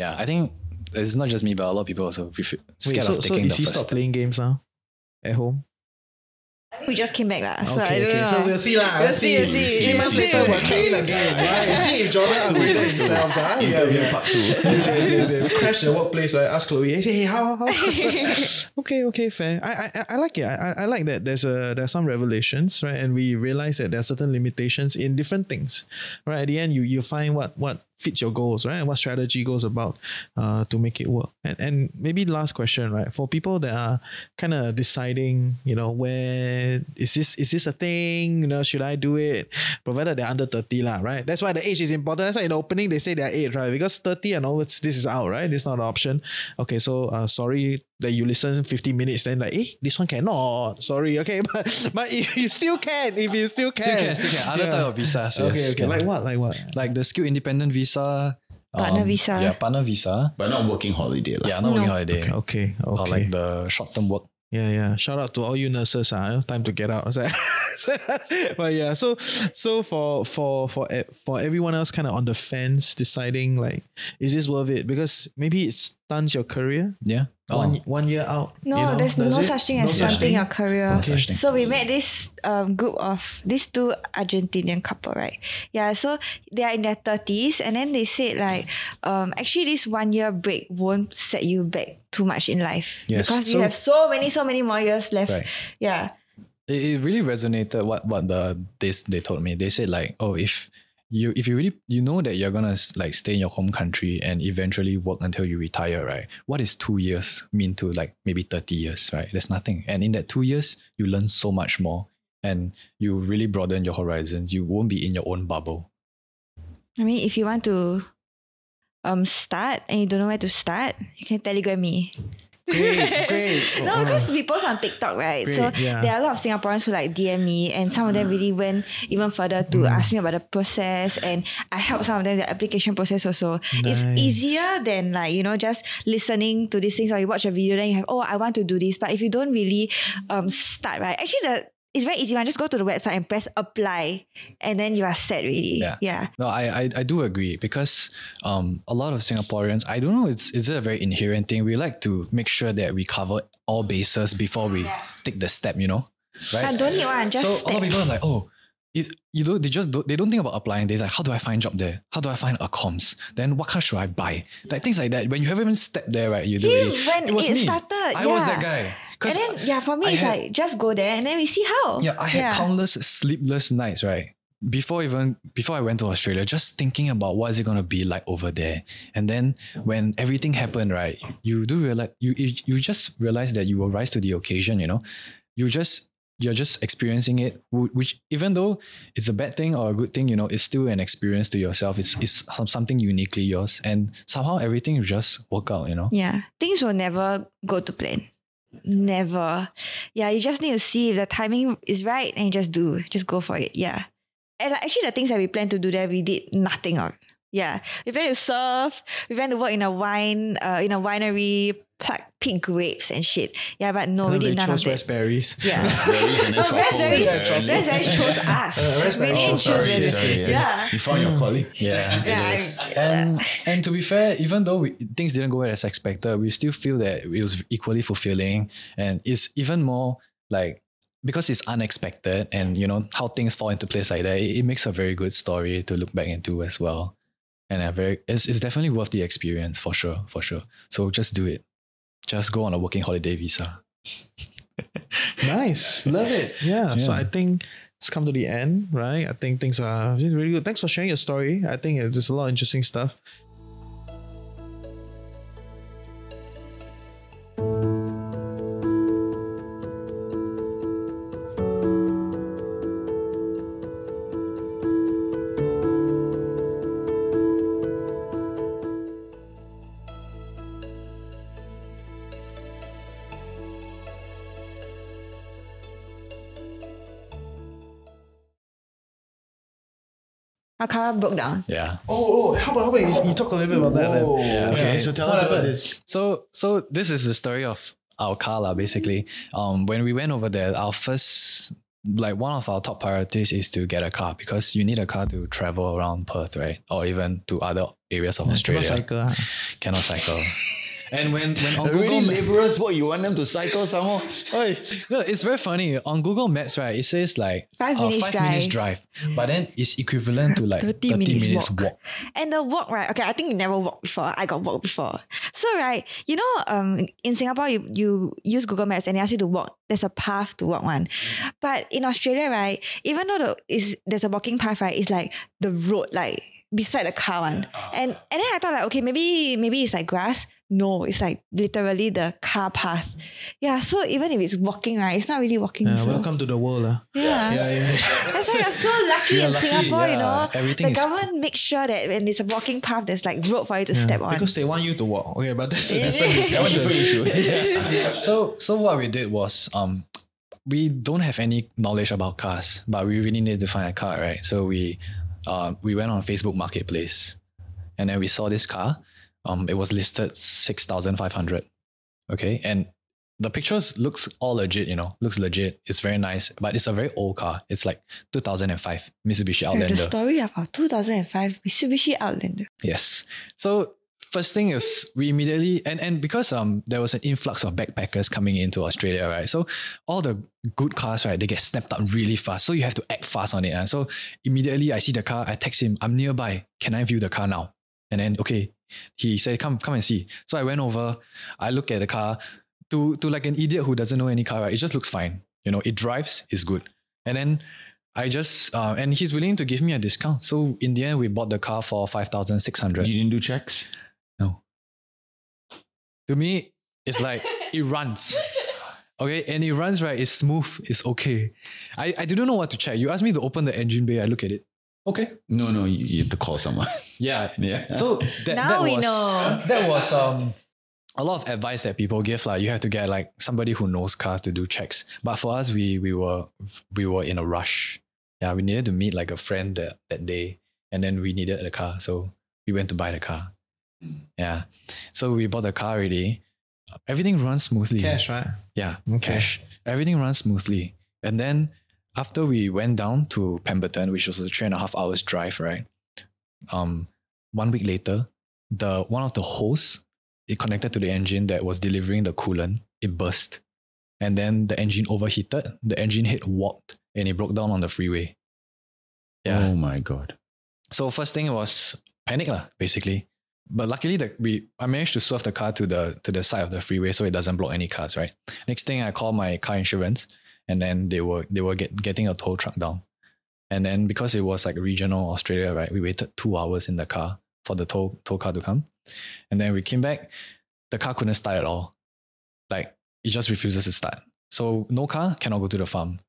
Yeah, I think it's not just me, but a lot of people also refi- scared Wait, so, of taking so the first step. So is he stopped playing games now at home? We just came back lah. So okay, I don't okay. know. So we'll see lah. We'll see. We'll see. Three months later, we'll try it again, right? See if Jordan upgraded himself, ah. Yeah, yeah. Part two. We crash the workplace. Right? Ask Chloe. I say, hey, how? How? okay, okay, fair. I, I, I like it. I, I like that. There's a there's some revelations, right? And we realize that there are certain limitations in different things, right? At the end, you you find what what. fits your goals, right? And what strategy goes about uh, to make it work. And and maybe last question, right? For people that are kind of deciding, you know, where is this is this a thing? You know, should I do it? Provided they're under thirty lah, right? That's why the age is important. That's why in the opening they say they're eight, right? Because thirty and all, this is out, right? It's not an option. Okay, so uh, sorry that you listen fifty minutes, then like, eh, this one cannot. Sorry, okay, but but if you still can, if you still can, still can, still can. Other yeah. type of visas, okay, yes, okay. Like yeah. what, like what? Like the skilled independent visa. Visa, partner um, visa. Yeah, partner visa. But not working holiday. Like. Yeah, not no. working holiday. Okay, okay, okay. Or like the short-term work. Yeah, yeah. Shout out to all you nurses. Huh? Time to get out. But yeah, so so for for for for everyone else kind of on the fence, deciding like, is this worth it? Because maybe it stunts your career. Yeah. Oh. One, one year out. No, you know, there's no it? such thing as no stunting your career. No such thing. So we met this um group of these two Argentinian couple, right? Yeah, so they are in their thirties, and then they said like, um, actually this one year break won't set you back too much in life, yes. because so, you have so many, so many more years left. Right. Yeah, it, it really resonated. What what the they they told me. They said like, oh, if. You if you really you know that you're gonna like stay in your home country and eventually work until you retire, right? What is two years mean to like maybe thirty years, right? That's nothing. And in that two years, you learn so much more and you really broaden your horizons. You won't be in your own bubble. I mean, if you want to um start and you don't know where to start, you can telegram me. Great, great. Oh, no, because we post on Tik Tok, right? Great, so yeah. there are a lot of Singaporeans who like D M me, and some of them really went even further to mm. ask me about the process, and I helped some of them the application process also. Nice. It's easier than like, you know, just listening to these things or you watch a video, then you have, oh, I want to do this. But if you don't really um start, right? Actually, the it's very easy. I just go to the website and press apply, and then you are set really. Yeah. yeah. No, I, I I do agree because um a lot of Singaporeans, I don't know, it's it's a very inherent thing. We like to make sure that we cover all bases before we yeah. take the step, you know, right? I don't need one. Just so step. A lot of people are like, oh, if you don't, they just don't, they don't think about applying. They're like, how do I find a job there? How do I find a comms? Then what car should I buy? Like things like that. When you haven't even stepped there, right? You do it. When it, was it started, I yeah. was that guy. And then, yeah, for me, I it's had, like, just go there and then we see how. Yeah, I had yeah. countless sleepless nights, right? Before even, before I went to Australia, just thinking about what is it going to be like over there. And then when everything happened, right, you do realize, you, you, you just realize that you will rise to the occasion, you know? You just, you're just experiencing it, which even though it's a bad thing or a good thing, you know, it's still an experience to yourself. It's it's something uniquely yours. And somehow everything will just work out, you know? Yeah, things will never go to plan. Never. Yeah, you just need to see if the timing is right and you just do. Just go for it. Yeah. And actually the things that we planned to do there, we did nothing of. Yeah. We planned to surf. We planned to work in a wine, uh, in a winery, pluck, pick grapes and shit. Yeah, but no, no we did none of that. They chose raspberries. Yeah. Raspberries and then raspberries. Raspberries chose us. We didn't choose raspberries. Yeah. You found your colleague. Yeah. yeah. And and to be fair, even though we, things didn't go as expected, we still feel that it was equally fulfilling, and it's even more like because it's unexpected, and you know how things fall into place like that. It, it makes a very good story to look back into as well, and a very it's it's definitely worth the experience for sure, for sure. So just do it. Just go on a working holiday visa. Nice. Love it. Yeah. yeah. So I think it's come to the end, right? I think things are really good. Thanks for sharing your story. I think there's a lot of interesting stuff. Our car broke down. Yeah. Oh, oh how about, how about you, you talk a little bit about that then? Yeah, okay. okay, so tell us about this. So, so this is the story of our car, lah, basically. Um, when we went over there, our first, like one of our top priorities is to get a car because you need a car to travel around Perth, right? Or even to other areas of yeah, Australia. Cannot cycle. Huh? Cannot cycle. And when, when on Google Maps, laborers work, you want them to cycle some more. No, it's very funny. On Google Maps, right, it says like five, uh, minutes, five drive. minutes drive. But then it's equivalent to like thirty, thirty minutes, minutes walk. walk. And the walk, right? Okay, I think you never walked before. I got walked before. So right, you know, um, in Singapore, you, you use Google Maps and they ask you to walk. There's a path to walk one. But in Australia, right, even though the, is, there's a walking path, right, it's like the road, like beside the car one. And and then I thought like, okay, maybe maybe it's like grass. No, it's like literally the car path. Yeah, so even if it's walking, right, it's not really walking. Yeah, so. Welcome to the world. Uh. Yeah. yeah, yeah, yeah. That's why you're so lucky you're in lucky, Singapore, yeah. you know. Everything the government is... makes sure that when it's a walking path, there's like road for you to yeah. step on. Because they want you to walk. Okay, but that's a different discussion. issue. Yeah. So, so what we did was... um. We don't have any knowledge about cars, but we really needed to find a car, right? So we uh, we went on Facebook Marketplace, and then we saw this car. Um, it was listed six thousand five hundred dollars, okay? And the pictures looks all legit, you know, looks legit. It's very nice, but it's a very old car. It's like two thousand five Mitsubishi Outlander. The story about two thousand five Mitsubishi Outlander. Yes. So first thing is we immediately, and, and because um there was an influx of backpackers coming into Australia, right? So all the good cars, right, they get snapped up really fast. So you have to act fast on it. Uh. So immediately I see the car, I text him, I'm nearby. Can I view the car now? And then, okay, he said, come come and see. So I went over, I looked at the car. To, to like an idiot who doesn't know any car, right, it just looks fine. You know, it drives, it's good. And then I just, uh, and he's willing to give me a discount. So in the end, we bought the car for five thousand six hundred dollars. You didn't do checks? No. To me, it's like, it runs. Okay, and it runs, right? It's smooth. It's okay. I, I didn't know what to check. You asked me to open the engine bay. I look at it. Okay. No, no, you, you have to call someone. Yeah. yeah. So that, now that we was, know. That was um, a lot of advice that people give. Like, you have to get like somebody who knows cars to do checks. But for us, we we were we were in a rush. Yeah, we needed to meet like a friend that, that day. And then we needed a car. So we went to buy the car. Yeah. So we bought the car already. Everything runs smoothly. Cash, right? Yeah, okay. Cash. Everything runs smoothly. And then after we went down to Pemberton, which was a three and a half hours drive, right? Um, one week later, the one of the hoses, it connected to the engine that was delivering the coolant, it burst. And then the engine overheated, the engine head warped, and it broke down on the freeway. Yeah. Oh my God. So first thing was panic, lah, basically. But luckily, the, we I managed to swerve the car to the to the side of the freeway so it doesn't block any cars, right? Next thing, I called my car insurance, and then they were they were get, getting a tow truck down. And then because it was like regional Australia, right? We waited two hours in the car for the tow, tow car to come. And then we came back. The car couldn't start at all. Like, it just refuses to start. So no car, cannot go to the farm.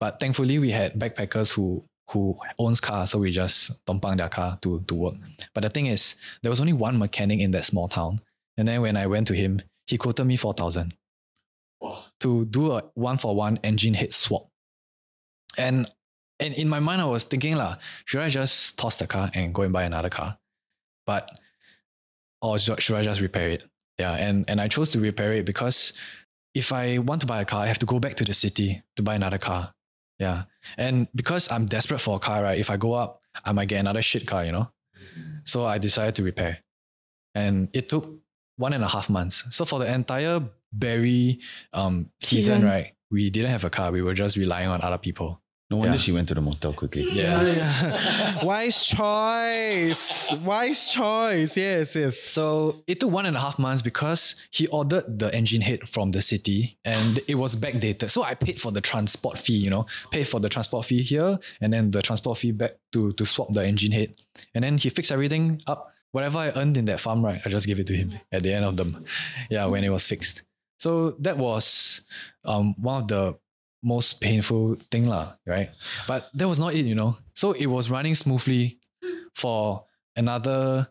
But thankfully, we had backpackers who... who owns car, so we just tompang their car to, to work. But the thing is, there was only one mechanic in that small town. And then when I went to him, he quoted me four thousand dollars to do a one-for-one engine head swap. And and in my mind, I was thinking, lah, should I just toss the car and go and buy another car? But, or should I just repair it? Yeah, and, and I chose to repair it because if I want to buy a car, I have to go back to the city to buy another car. Yeah. And because I'm desperate for a car, right? If I go up, I might get another shit car, you know? So I decided to repair. And it took one and a half months. So for the entire berry um, season, season, right? We didn't have a car. We were just relying on other people. No wonder yeah. she went to the motel quickly. Yeah. yeah, yeah. Wise choice. Wise choice. Yes, yes. So it took one and a half months because he ordered the engine head from the city and it was backdated. So I paid for the transport fee, you know, paid for the transport fee here and then the transport fee back to, to swap the engine head. And then he fixed everything up. Whatever I earned in that farm, right, I just gave it to him at the end of them. Yeah, when it was fixed. So that was um, one of the most painful thing lah, right? But that was not it, you know. So it was running smoothly for another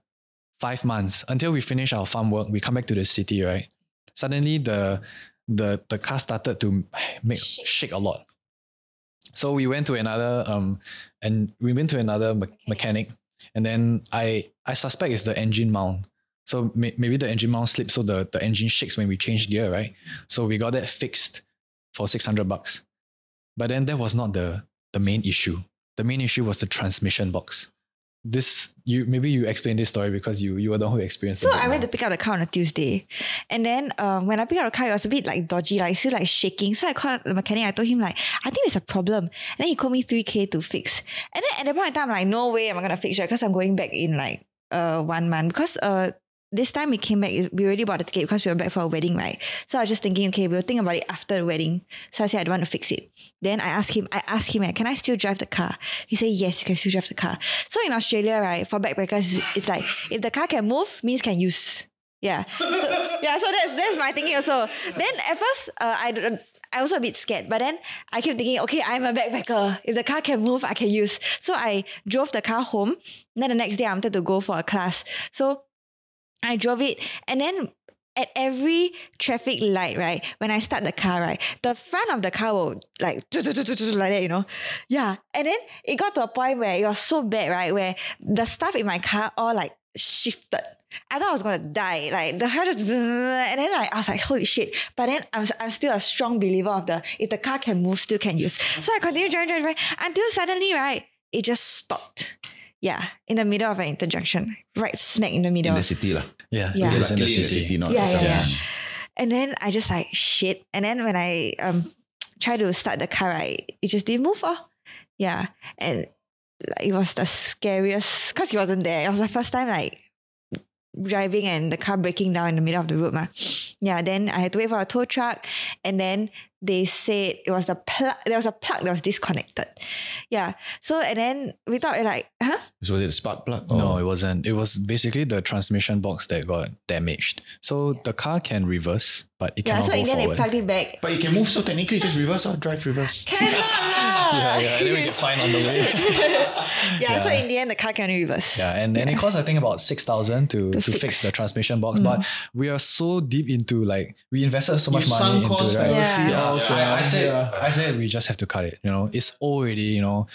five months until we finish our farm work. We come back to the city, right? Suddenly the the the car started to make shake a lot. So we went to another um and we went to another me- mechanic, and then I I suspect it's the engine mount. So may- maybe the engine mount slipped, so the the engine shakes when we change gear, right? So we got that fixed for six hundred bucks. But then that was not the, the main issue. The main issue was the transmission box. this, you maybe you explain this story because you you were the one who experienced it. So I went now. to pick up the car on a Tuesday, and then um, when I picked up the car, it was a bit like dodgy, like still like shaking. So I called the mechanic. I told him like, I think there's a problem. And then he called me three K to fix. And then at that point in time, I'm like, no way am I gonna fix it because I'm going back in like uh one month because uh. This time we came back, we already bought the ticket because we were back for a wedding, right? So I was just thinking, okay, we'll think about it after the wedding. So I said, I don't want to fix it. Then I asked him, I asked him, can I still drive the car? He said, yes, you can still drive the car. So in Australia, right, for backpackers, it's like, if the car can move, means can use. Yeah. So, yeah, so that's, that's my thinking also. Then at first, uh, I I was a bit scared, but then I kept thinking, okay, I'm a backpacker. If the car can move, I can use. So I drove the car home. And then the next day, I wanted to go for a class. So I drove it, and then at every traffic light, right, when I start the car, right, the front of the car will like, do, do, do, do, do, like that, you know? Yeah. And then it got to a point where it was so bad, right, where the stuff in my car all like shifted. I thought I was going to die. Like the car just, and then like, I was like, holy shit. But then I'm, I'm still a strong believer of the, if the car can move, still can use. So I continued driving, driving, driving until suddenly, right, it just stopped. Yeah, in the middle of an interjection. Right smack in the middle. In the city lah. Yeah, yeah. It was in the city. In the city not yeah, yeah, yeah. And then I just like, shit. And then when I um tried to start the car, right, it just didn't move. Oh. Yeah. And like, it was the scariest, because he wasn't there. It was the first time like driving and the car breaking down in the middle of the road. Ma. Yeah, then I had to wait for a tow truck. And then they said it was the plug, there was a plug that was disconnected. Yeah. So, and then we thought, like, huh? So was it a spark plug? Or? No, it wasn't. It was basically the transmission box that got damaged. So the car can reverse, but it yeah, cannot so go forward. Yeah, so in the end, they plugged it back. But it can move, so technically just reverse or drive reverse. Cannot lah! Yeah, yeah, and then we get fined on the way. yeah, yeah, so in the end, the car can reverse. Yeah, and, and yeah. it cost, I think, about six thousand dollars to, to, to fix. fix the transmission box. Mm. But we are so deep into, like, we invested so much you money into it, right? Yeah. Yeah. Also, yeah, I, I said, yeah. I said we just have to cut it. You know, it's already, you know,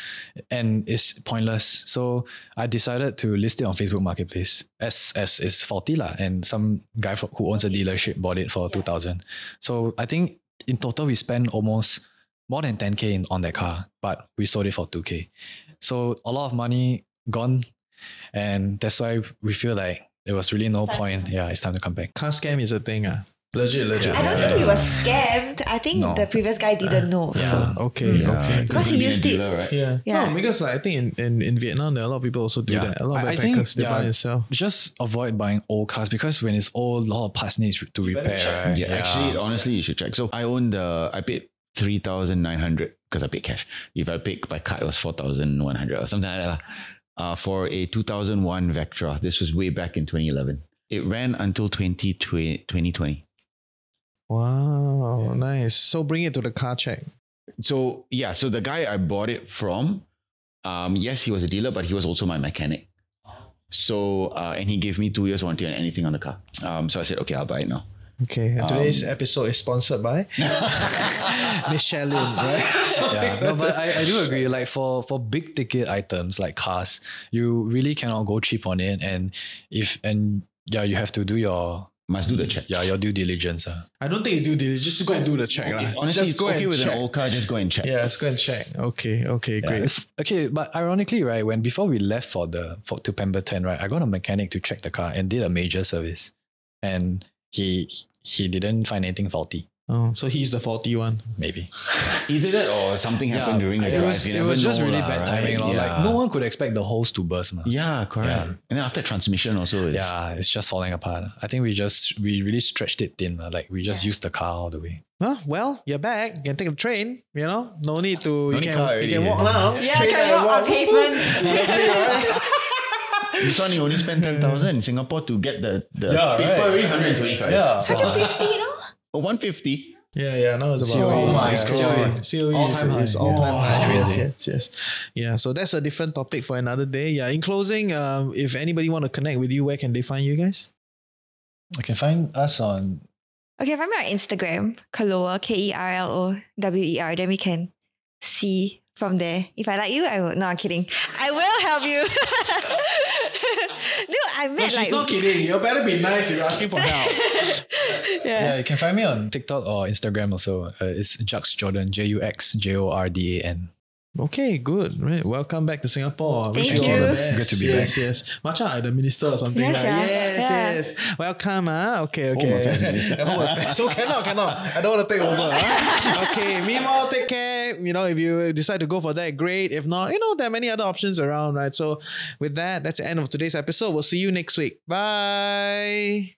and it's pointless. So I decided to list it on Facebook Marketplace as as it's faulty lah. And some guy from, who owns a dealership bought it for yeah. two thousand. So I think in total we spent almost more than ten k on that car, but we sold it for two k. So a lot of money gone, and that's why we feel like there was really no point. Yeah, it's time to come back. Car scam is a thing ah. Legit, legit. I don't yeah. think he was scammed. I think no. the previous guy didn't know. Yeah. So. Okay, yeah. okay. Because he used it. Right? Yeah. yeah. No, because like, I think in, in, in Vietnam, there are a lot of people also do yeah. that. A lot of backpackers, they yeah, buy and sell. Just avoid buying old cars because when it's old, a lot of parts needs to repair. Right? Yeah, yeah, actually, honestly, you should check. So I owned, uh, I paid three thousand nine hundred dollars because I paid cash. If I paid by card, it was four thousand one hundred dollars or something like that. Uh, for a two thousand one Vectra. This was way back in twenty eleven. It ran until twenty twenty. Wow, yeah. nice. So bring it to the car check. So yeah, so the guy I bought it from, um, yes, he was a dealer, but he was also my mechanic. So, uh, and he gave me two years warranty on anything on the car. Um, so I said, okay, I'll buy it now. Okay, and today's um, episode is sponsored by Michelin, right? yeah, no, but I, I do agree. Like for, for big ticket items like cars, you really cannot go cheap on it. And if, and yeah, you have to do your... Must do the check. Yeah, your due diligence. Uh. I don't think it's due diligence. Just go and do the check. It's, right? Honestly, just it's go okay and with check. An old car, just go and check. Yeah, let's go and check. Okay, okay, yeah, great. Okay, but ironically, right, when before we left for the for, to Pemberton, right, I got a mechanic to check the car and did a major service. And he he didn't find anything faulty. Oh, so he's the faulty one? Maybe. Either that or something happened yeah, during the drive. It was, it was just really la, bad timing. Right? Yeah. Like, no one could expect the hose to burst. Man. Yeah, correct. Yeah. And then after transmission also. It's... Yeah, it's just falling apart. I think we just, we really stretched it thin. Like, we just yeah. used the car all the way. Huh? Well, you're back. You can take a train, you know? No need to. No you, need can, car you can walk now. Yeah, you can walk on pavement. This one, you only spend ten thousand in Singapore to get the, the yeah, paper right. one hundred twenty-five. Yeah. one hundred fifty, you know? Oh, one hundred fifty. Yeah, yeah. No, it's about oh my God. C O E all-time is all-time high. That's crazy. Yes, yes. Yeah, so that's a different topic for another day. Yeah, in closing, um, if anybody want to connect with you, where can they find you guys? You can find us on... Okay, find me on Instagram, Kerlower, K E R L O W E R. Then we can see from there. If I like you, I will... No, I'm kidding. I will help you. Dude, I met no, she's like... She's not kidding. You better be nice if you're asking for help. Yeah. yeah, you can find me on TikTok or Instagram also. Uh, it's Jux Jordan, J U X J O R D A N. Okay, good. Right. Welcome back to Singapore. Thank Wish you. you all the best. Good to be yes, back. Yes, yes. Matcha, I'm the minister or something. Yes, like. yeah. yes, yeah. yes. Welcome, ah. Uh. Okay, okay. Oh, my minister. oh, my so cannot, cannot. I don't want to take over. Huh? Okay. Meanwhile, take care. You know, if you decide to go for that, great. If not, you know, there are many other options around, right? So with that, that's the end of today's episode. We'll see you next week. Bye.